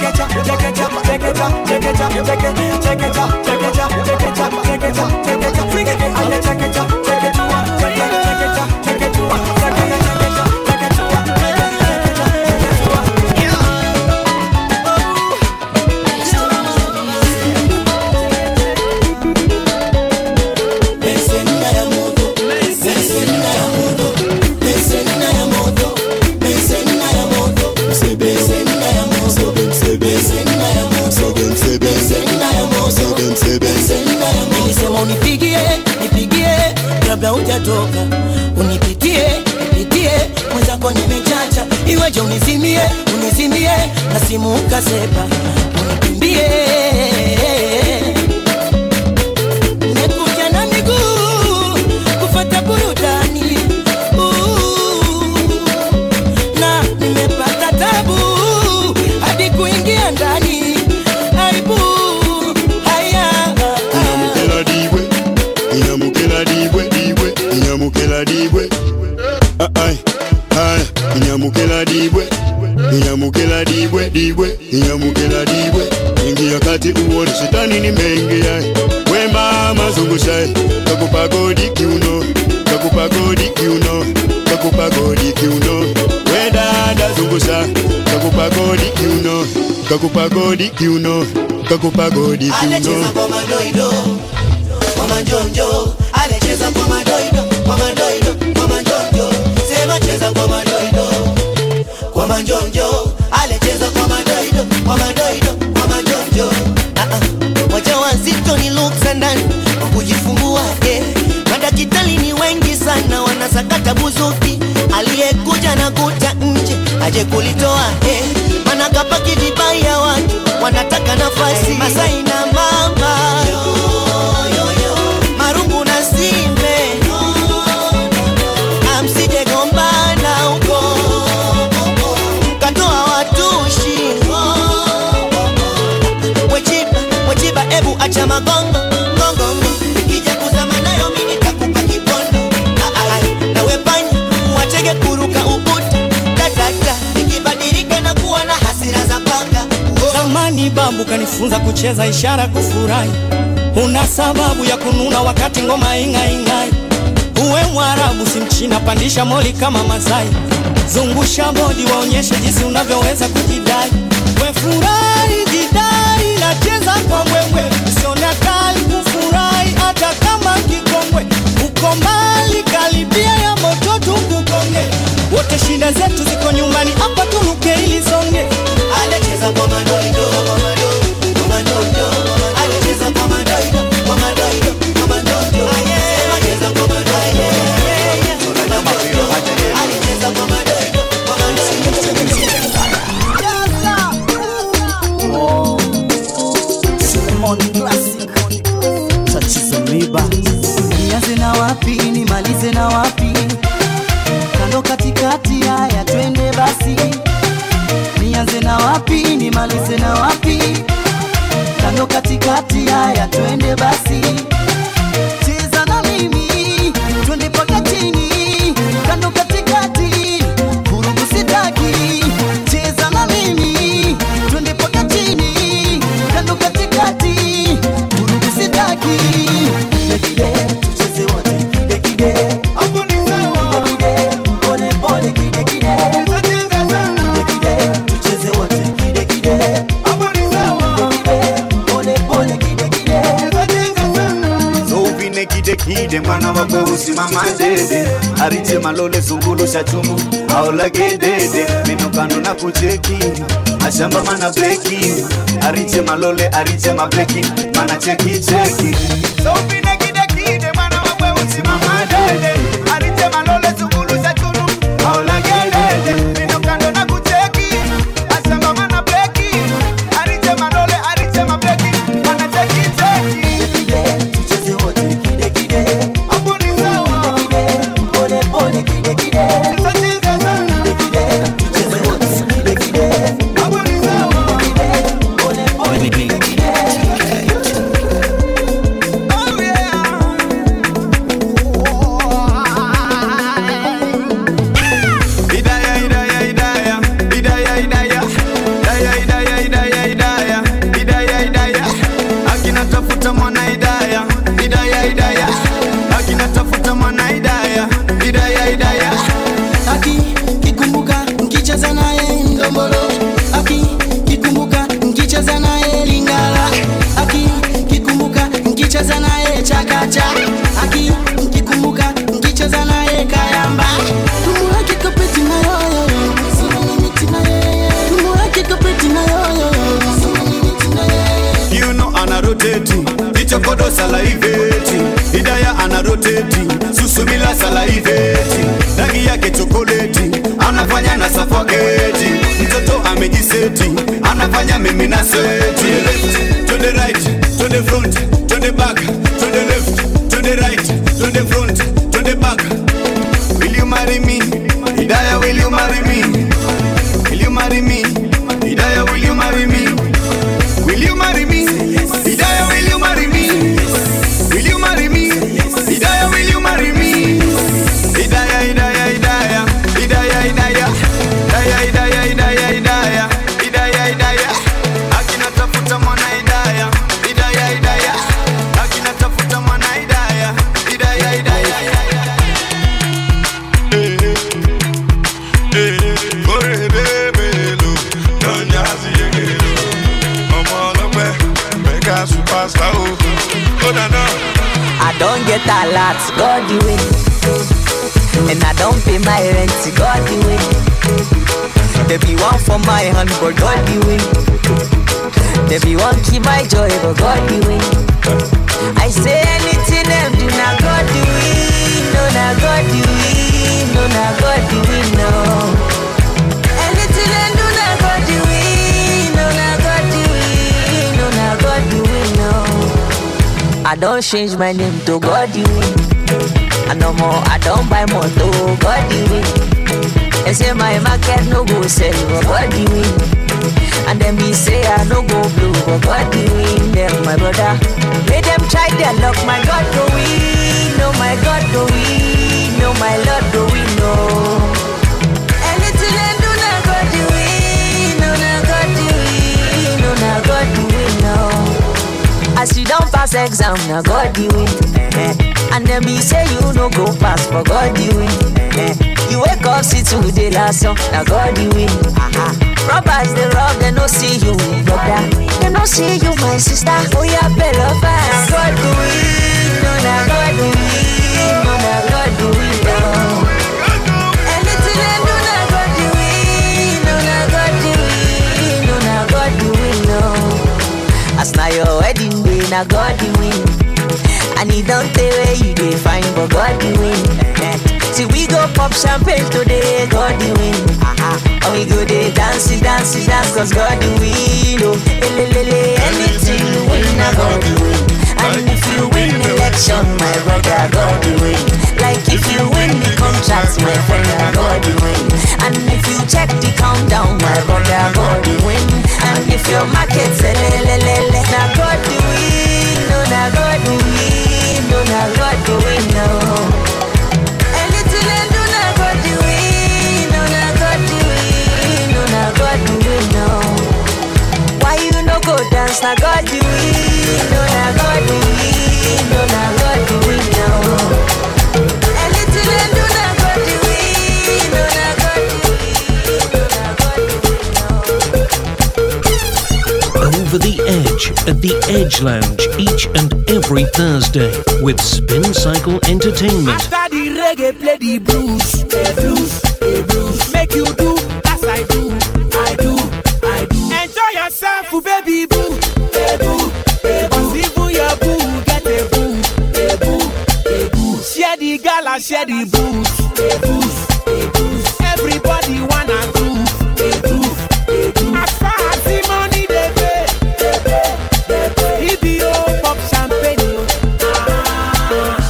Iweje unizimie, na simu ukasepa, unikimbie Nekuja na miguu, kufata burudani Na nimepata tabu, hadi kuingia ndani Aibu, haya Inamukela diwe Inyamukela diwe Inyamukela diwe Ingia kati uone shetani nimeingia Wema mazungusha Kakupagodi kiuno We dada zungusha Kakupagodi kiuno Alecheza kwa madoido Kwa majonjo Alecheza kwa madoido Kwa madoido Kwa majonjo Sema cheza kwa madoido Kwa majonjo Alecheza kwa madoido Waja wazito ni luksa ndani Kwa kujifungua Madakitali ni wengi sana Wanasakata buzuki Aliyekuja na kuta nje Aje kulitoa Manakapaki jibaya watu Wanataka nafasi Masai na mama yo. Marungu na simbe Amsije gombana huko Ebu acha magongo Nikija kuzama nayo mimi nitakupa kibondo Na we panya uachege kuruka ubuta Dadada nikibadilika na kuwa na hasira za panga Zamani babu kanifunza kucheza ishara kufurahi Una sababu ya kununa wakati ngoma ingaingai. Uwe mwarabu simchina, pandisha moli kama Masai. Zungusha body waonyeshe jinsi unavyoweza kujidai. We furahi jidai na cheza kwa mwewe. Usiona kali kufurahi hata kama kikongwe. Uko mbali kalibia ya moto tundukonge. Wote shida zetu ziko nyumbani hapa tunuke ili songe. Anacheza kwa madoido, kwa madoido, kwa madoido. Anacheza kwa madoido, kwa madoido, kwa madoido. Anacheza kwa madoido, kwa madoido. Anacheza kwa madoido, kwa madoido. Simon Classic. Tatizo miba. Nianze na wapi, nimalize na wapi? Kando katikati haya twende basi. Nianze na wapi, nimalize na wapi? Kando katikati haya twende basi. Cheza na mimi, twende mpaka chini. Kando katikati, vurugu sitaki. Cheza na mimi, twende mpaka chini. Kando katikati, vurugu sitaki. Dekide, tucheze wote, dekide. Hide mwana wako usimama dede. Arite malole zungulu shachumu aulage dede. Minukanu na kucheki ashamba mana bleki. Arite malole arite mableki mana cheki cheki. So fine kide kide mwana wako usimama dede. Arite malole zungulu shachumu aulage dede. Minukanu na kucheki ashamba mana bleki. Arite malole arite mableki mana cheki cheki. Change my name to God you win. I no more, I don't buy more to God you win. They say my market no go sell, but God you win. And then we say I no go blue, but God you win. Them my brother, let them try their luck. My God do win, no my God do win, no my Lord do win, no. And little and do not God do win, no not God do win, no not God do win, no. As you don't pass exam, now God do it. And then me say you no go pass, but God do it. You wake up, see today last song, now God do it. Robbers they rob, they no see you, brother. They no see you, my sister. Oh yeah, better fast. God do it, no now God do it, no now God do it. Anything they do now God do it, no now God do it, no now God do it. No, as now your wedding day, now God do it. And he don't tell where you dey find, but God be win. See we go pop champagne today, God be win. And we go dey dance, cause God be win. Oh, elelele, anything you win, I God be win. And if you win election, my brother, God be win. Like if you win the contract, my brother, God be win. And if you check the countdown, my brother, God be win. And if your market's elelele, now God be win. No, now God be win. Now God do it now. Anything I do now God do it. No now God do it. No now God do it now. Why you no go dance now God do it. No now God do it. No now God do it now. Anything I do now God do it. No now God do it. No now God do it now. Over the Edge at the Edge Lounge each and every Thursday with Spin Cycle Entertainment. After the reggae, play the blues, the blues, the blues. Make you do as I do, I do, I do. Enjoy yourself, baby boo, baby boo, baby boo. Even your boo get a boo, baby boo, baby boo. Share the gala, share the booze, the booze, the booze. Everybody wanna do, the booze, the booze. As far as the money they pay, baby, baby.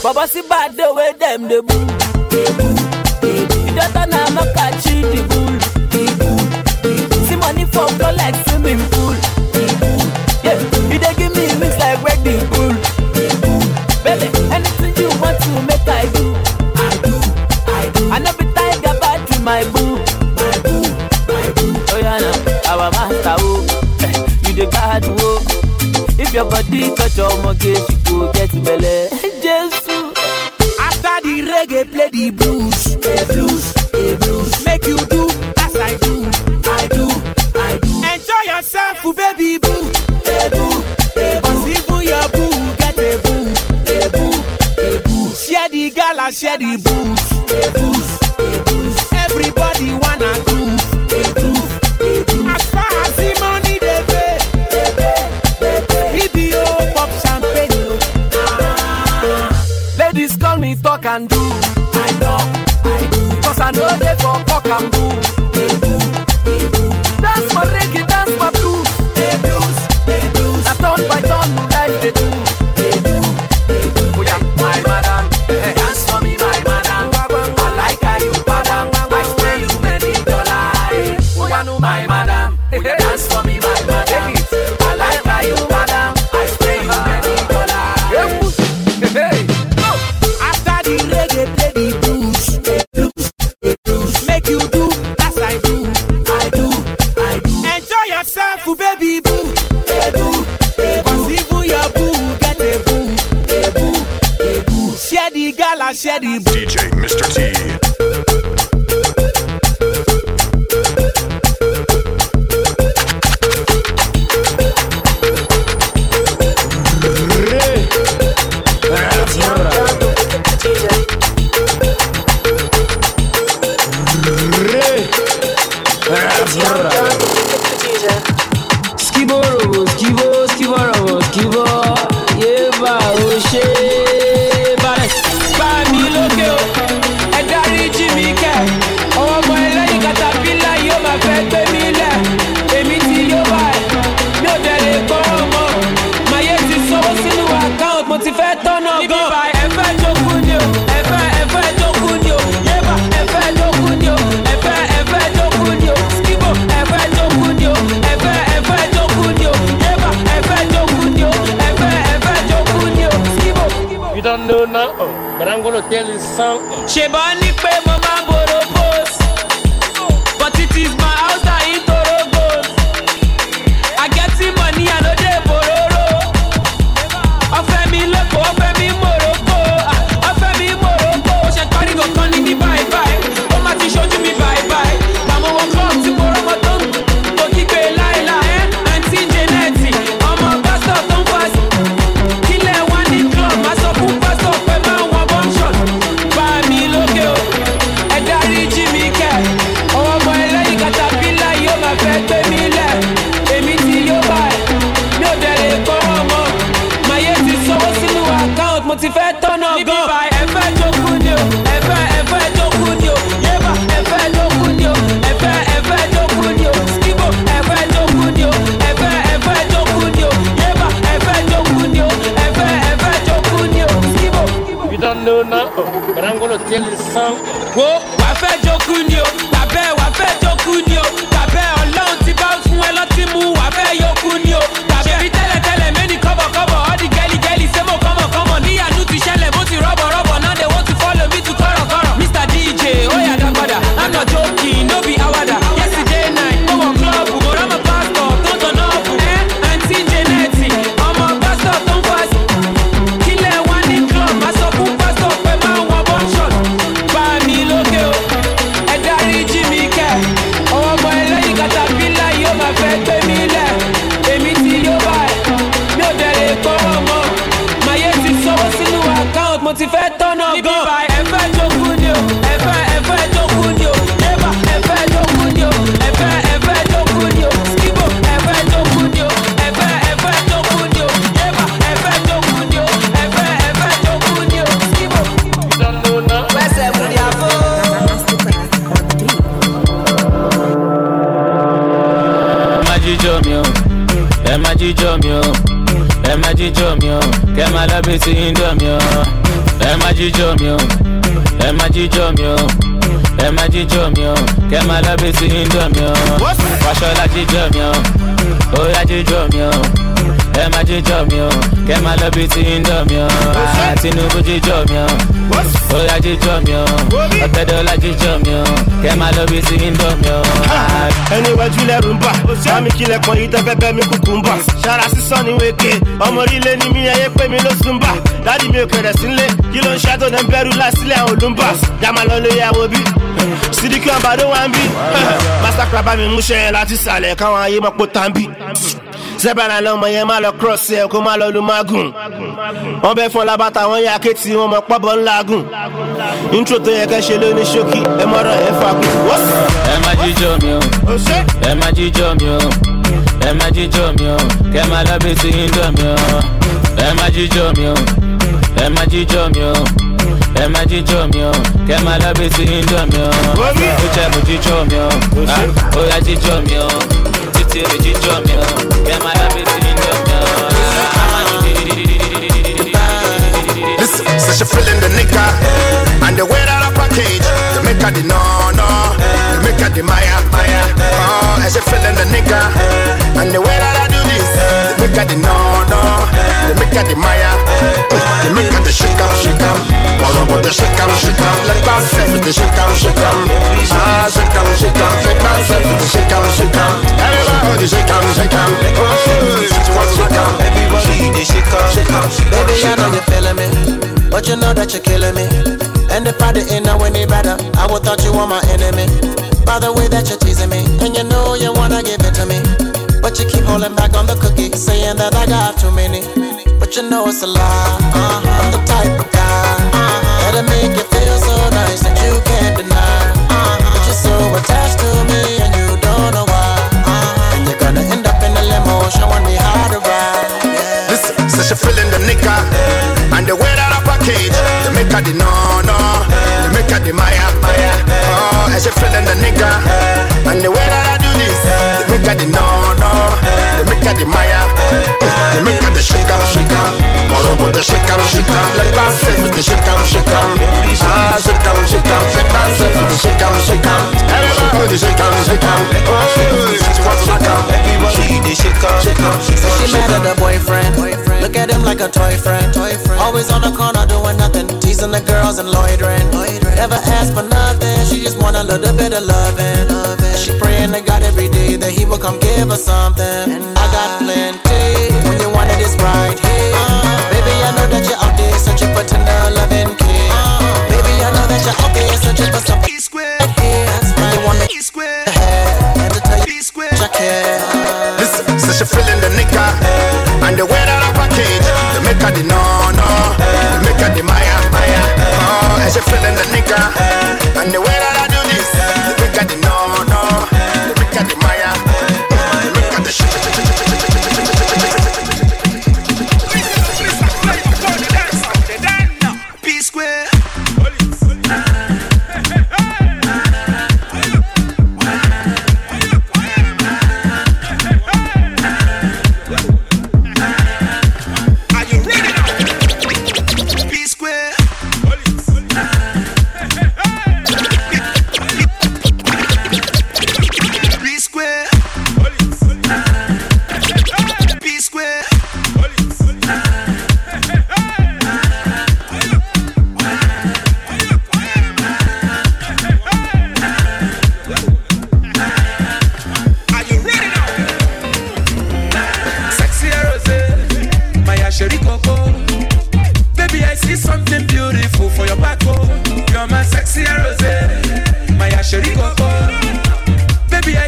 Baba see bad the way them the boo, the boo, the boo. You don't know how to catch the bull, the boo, the boo. See money from the like swimming pool, the boo, yeah. You dey give me mix like wedding pool, the boo, baby. Anything you want to make I do, I do, I do. And every time I back to my boo, my boo, my boo. Oh yeah, no, our master oh, you dey guard oh. If your body touch your mortgage, you go get belly. Play the blues, the blues, the blues. Make you do as I do, I do, I do. Enjoy yourself, baby boo, baby boo, baby boo. Even your boo get a boo, baby boo, baby boo. Share the gala, share the booze, the booze, the booze. Everybody wanna do, the booze, the booze. As far as the money they pay, he be all pop champagne. Ladies call me talk and do. I know they for cock and boo. Dance for reggae, dance for blues. They blues, they blues. I turn by turn like they do. They do, they do. Oh yeah, my madam, dance for me, my madam. I like how you madam. I spend you many dollars. Oh yeah, no, my madam, dance for me, my madam. I like how you madam. I spend you many dollars. Hey, after the reggae play the blues. Make you do as I do, I do, I do. Enjoy yourself, baby boo, baby boo, baby boo. Even your boo get a boo, baby boo, baby boo. Share the gala, share the boo. DJ Mr. T. But I'm gonna tell you something. She only pay my mango post, but it is my house that eat all goes. I get the money, I know they borrow.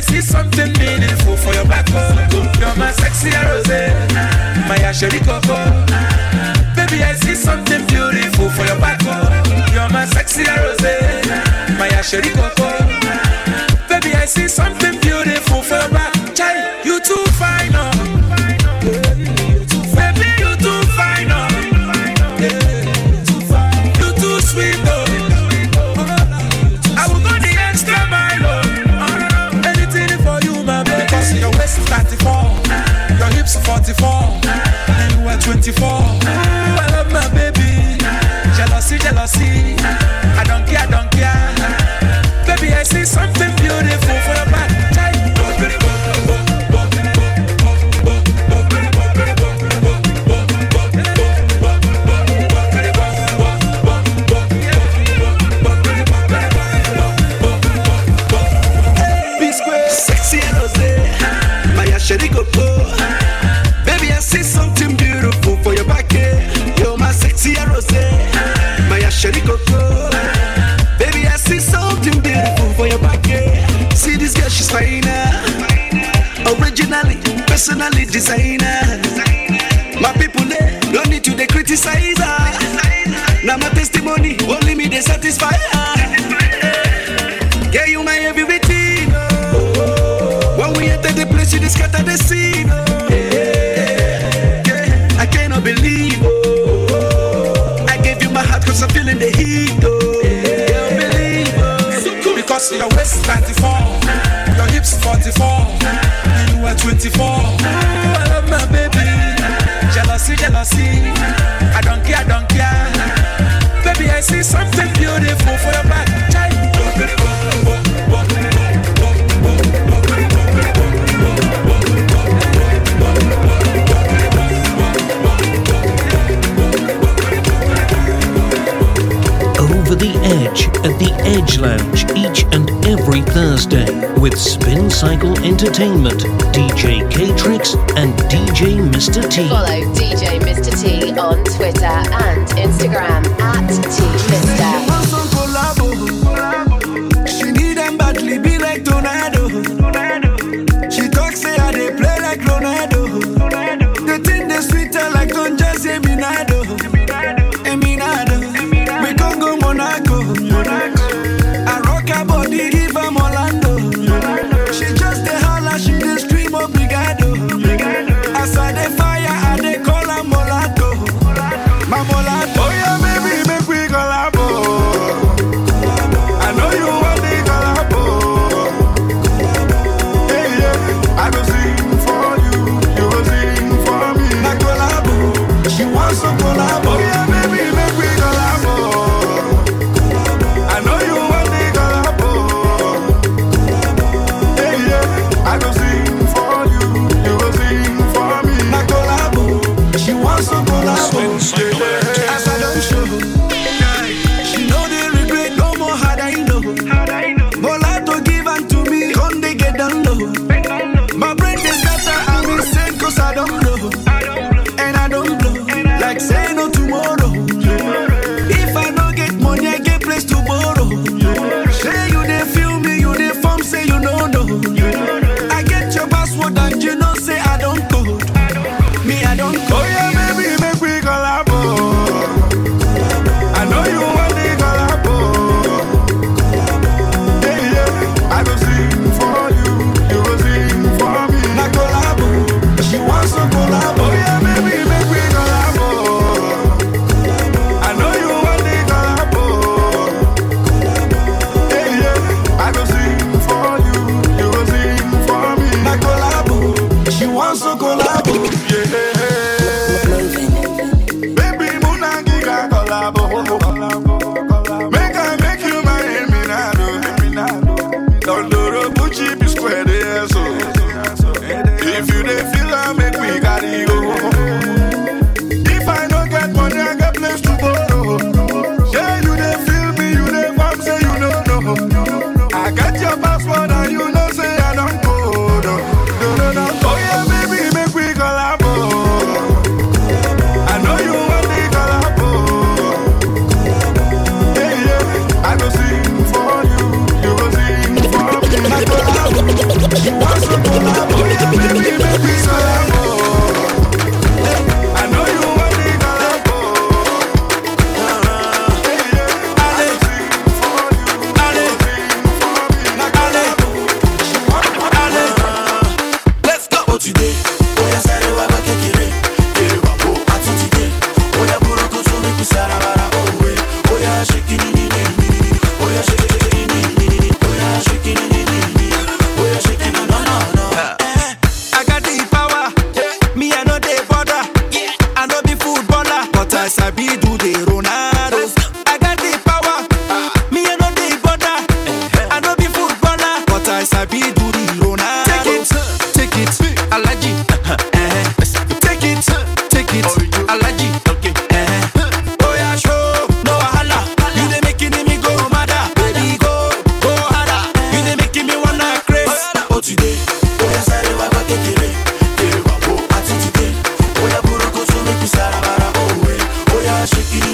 sexy, something meaningful for your black hole. You're my sexy rose, my ashery cocoa. Baby, I see something beautiful for your black hole. You're my sexy rose, my ashery cocoa. Baby, I see something beautiful for your black child. You too fine, oh. Baby, you too fine, oh. You too sweet, oh. Your hips are 44, and you are 24. I love my baby. Jealousy, jealousy. I don't care, don't care. Baby, I see something beautiful for the back. Baby, I see something beautiful for your back. You're my sexy rose, my ashery cocoa. Baby, I see something beautiful for your back. See this girl, she's finer. Originally, personally designer. My people, they don't need to criticize her. Now my testimony, only me they satisfy her. Yeah, you my everything. When we enter the place, you just scatter the scene. I'm feeling the heat, oh, yeah, believe, oh. So cool. Because your waist is 94, your hips 44, and you are 24. I love my baby. Jealousy, jealousy. I don't care, don't care. Baby, I see something beautiful for your back. The Edge at the Edge Lounge each and every Thursday with Spin Cycle Entertainment, DJ K-Trix and DJ Mr. T. Follow DJ Mr. T on Twitter and Instagram at TMister. She need them badly, be like tornado. She talks, say how they play like Ronaldo. The thing they sweeter like don't just say Minado. my big booty Rona. Take it, I like it. Take it, I like it. Okay. Oh yeah, show no wahala. You dey making me go mad, baby go harder. You dey making me wanna craze. Oh today, oh yeah, sare wa bakekere, kere wa go ati today. Oh yeah, buru go so make you sara bara oh way. Oh yeah, shake it.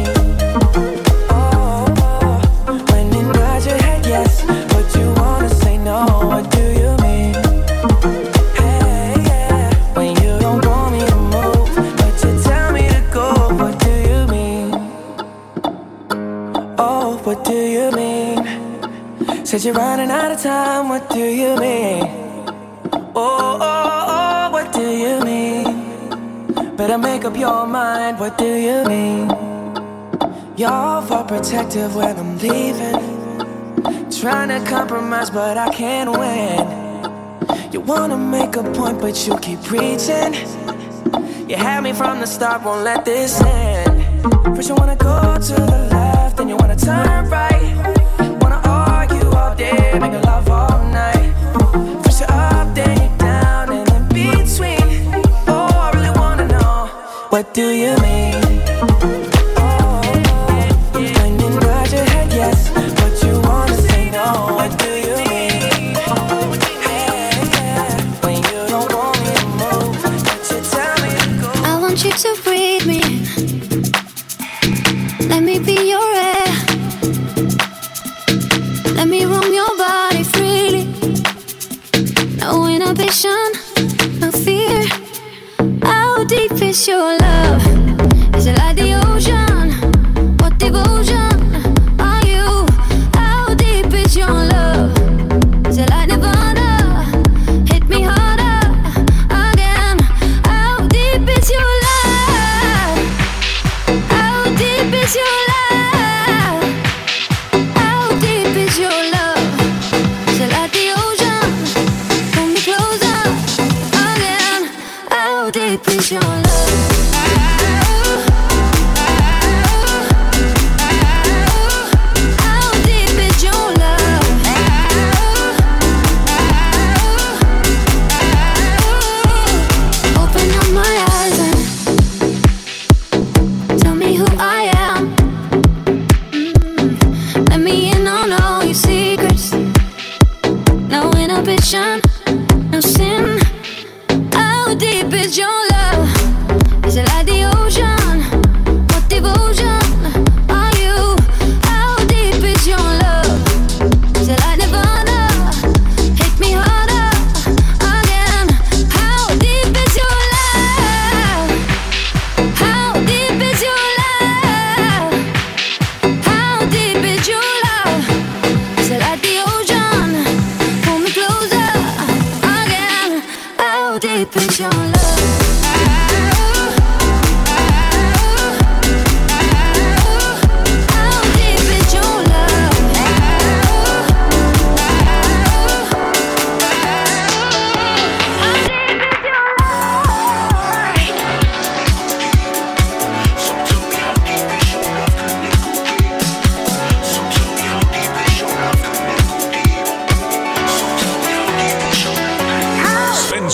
Said you're running out of time, what do you mean? Oh, oh, oh, what do you mean? Better make up your mind, what do you mean? Y'all far protective when I'm leaving. Trying to compromise, but I can't win. You wanna make a point, but you keep preaching. You had me from the start, won't let this end. First you wanna go to the left, then you wanna turn right. Make a love all night. First you're up, then you're down, and in between. Oh, I really wanna know, what do you mean? Your love is it like the ocean? What devotion are you? How deep is your love? Is it like Nevada? Hit me harder again. How deep is your love? How deep is your love? How deep is your love? Is it like the ocean? Come closer again. How deep is your love? Is it like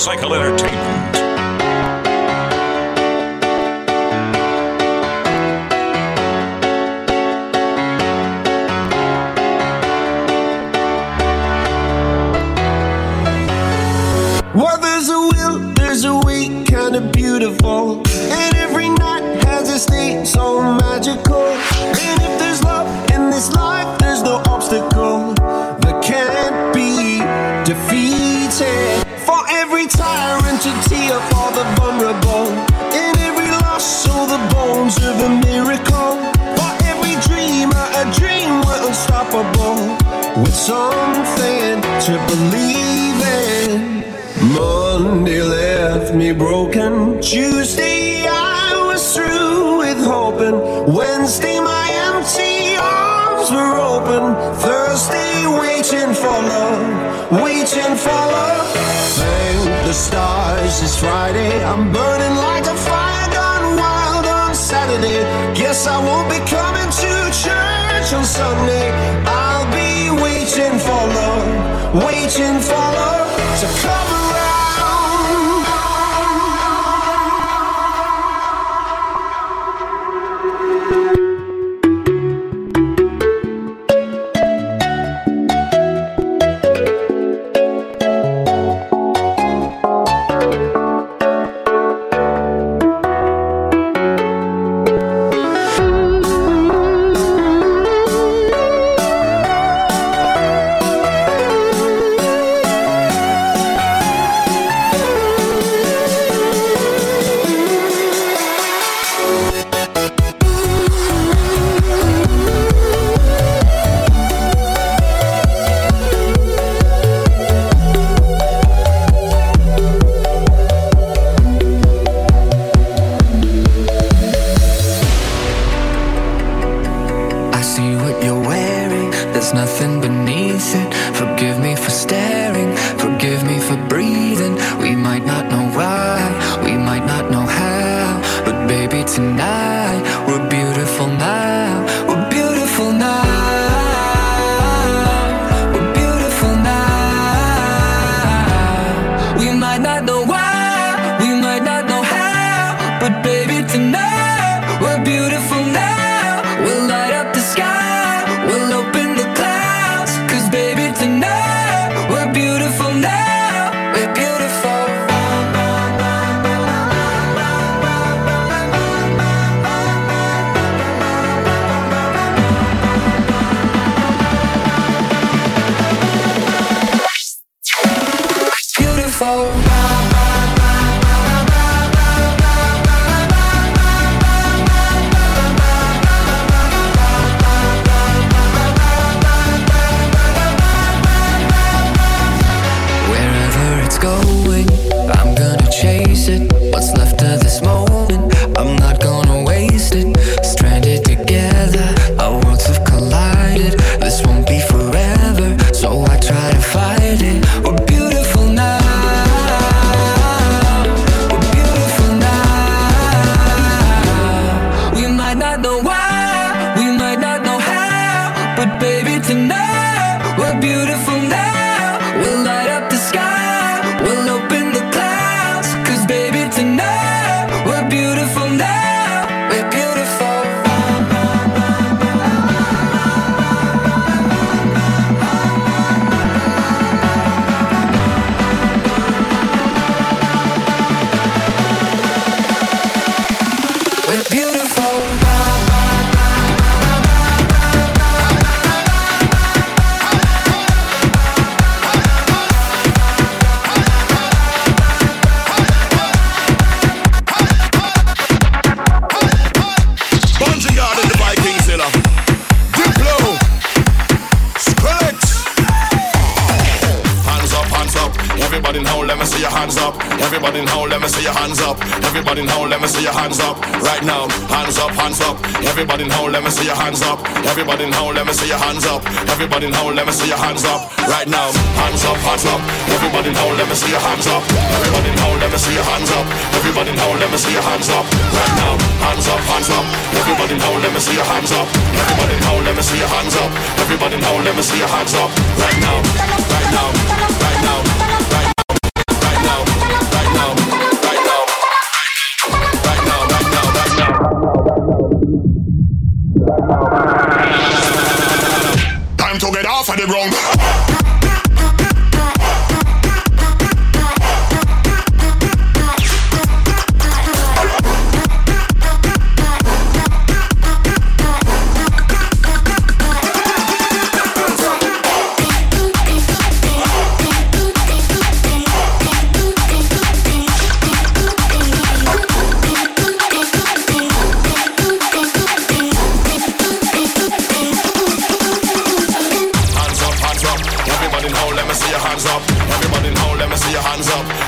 Cycle Entertainment. Well, there's a will, there's a way, kind of beautiful. And every night has a state so magical. And if there's love in this life, there's no obstacle that can't be defeated. For every tyrant to tear for the vulnerable. In every loss, so the bones of a miracle. For every dreamer, a dream were unstoppable. With something to believe in. Monday left me broken. Tuesday, I was through with hoping. Wednesday, my empty arms were open. Thursday, waiting for love, waiting for love. Thank the stars, it's Friday. I'm burning like a fire gone wild on Saturday. Guess I won't be coming to church on Sunday. I'll be waiting for love to come around. see your hands up. Everybody in hole, let me see your hands up. Everybody in hole, let me see your hands up. Right now, hands up, hands up. Everybody in hole, let me see your hands up. Everybody in hole, let me see your hands up. Everybody in hole, let me see your hands up. Right now, hands up, hands up. Everybody in hole, let me see your hands up. Everybody in hole, let me see your hands up. Everybody in hole, let me see your hands up. Right now, hands up, hands up. Everybody in hole, let me see your hands up. Everybody in hole, let me see your hands up. Everybody in hole, let me see your hands up. Right now, right now, right now. Time to get off of the ground.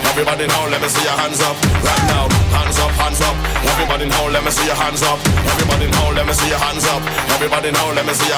Everybody in hole, let me see your hands up. Right now, hands up, hands up. Everybody in hole, let me see your hands up. Everybody in hole, let me see your hands up. Everybody in hole, let me see your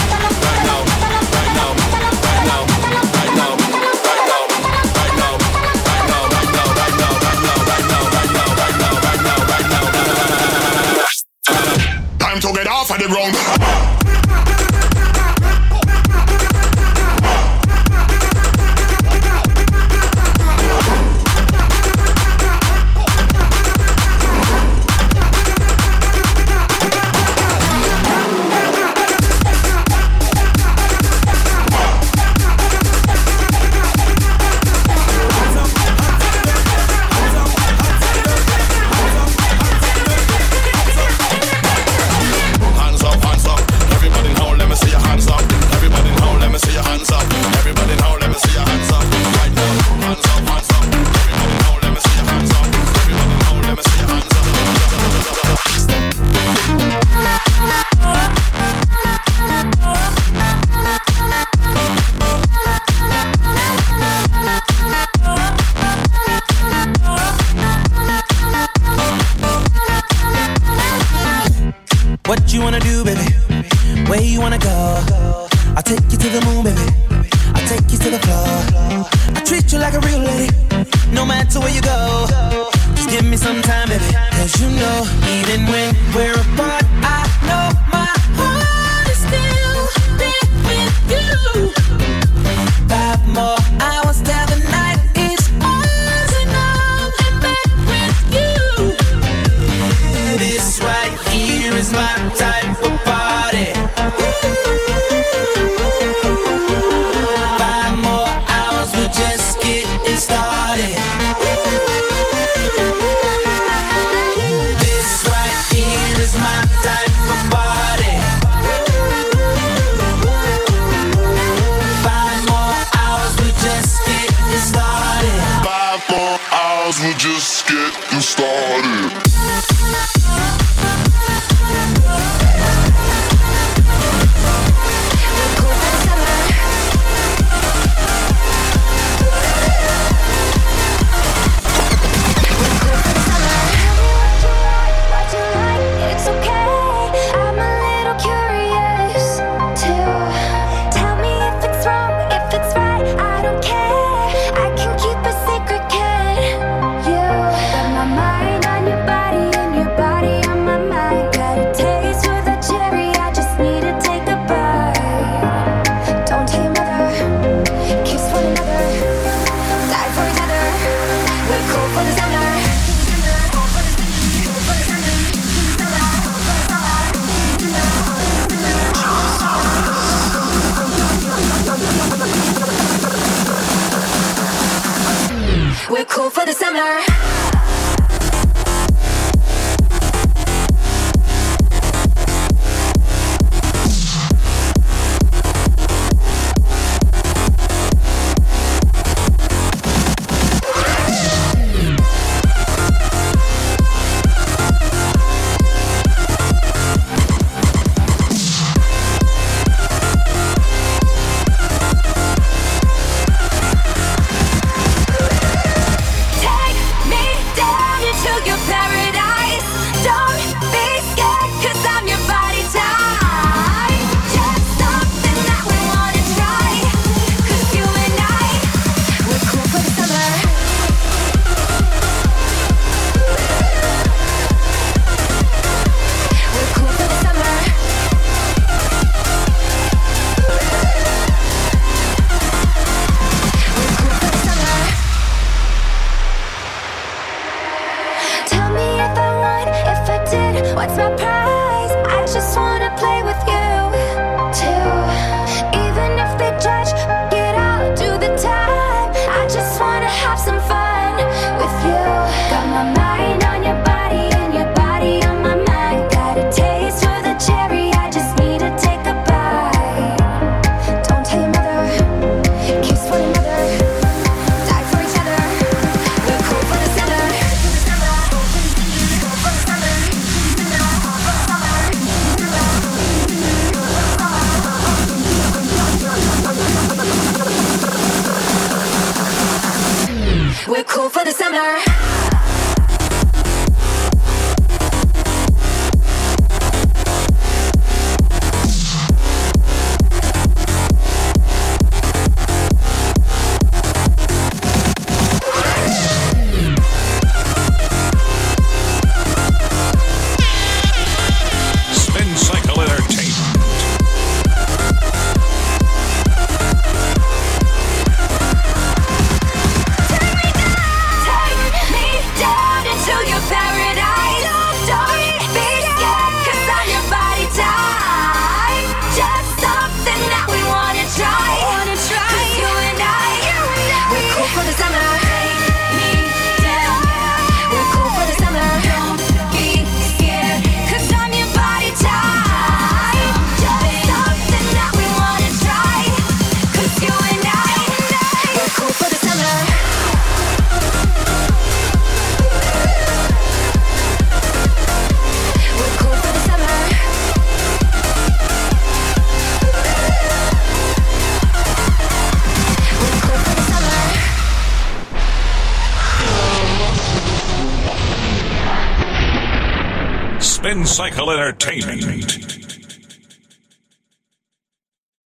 right now, right now, right now, right now. To get off of the ground. look cool for the summer. Spin Cycle Entertainment.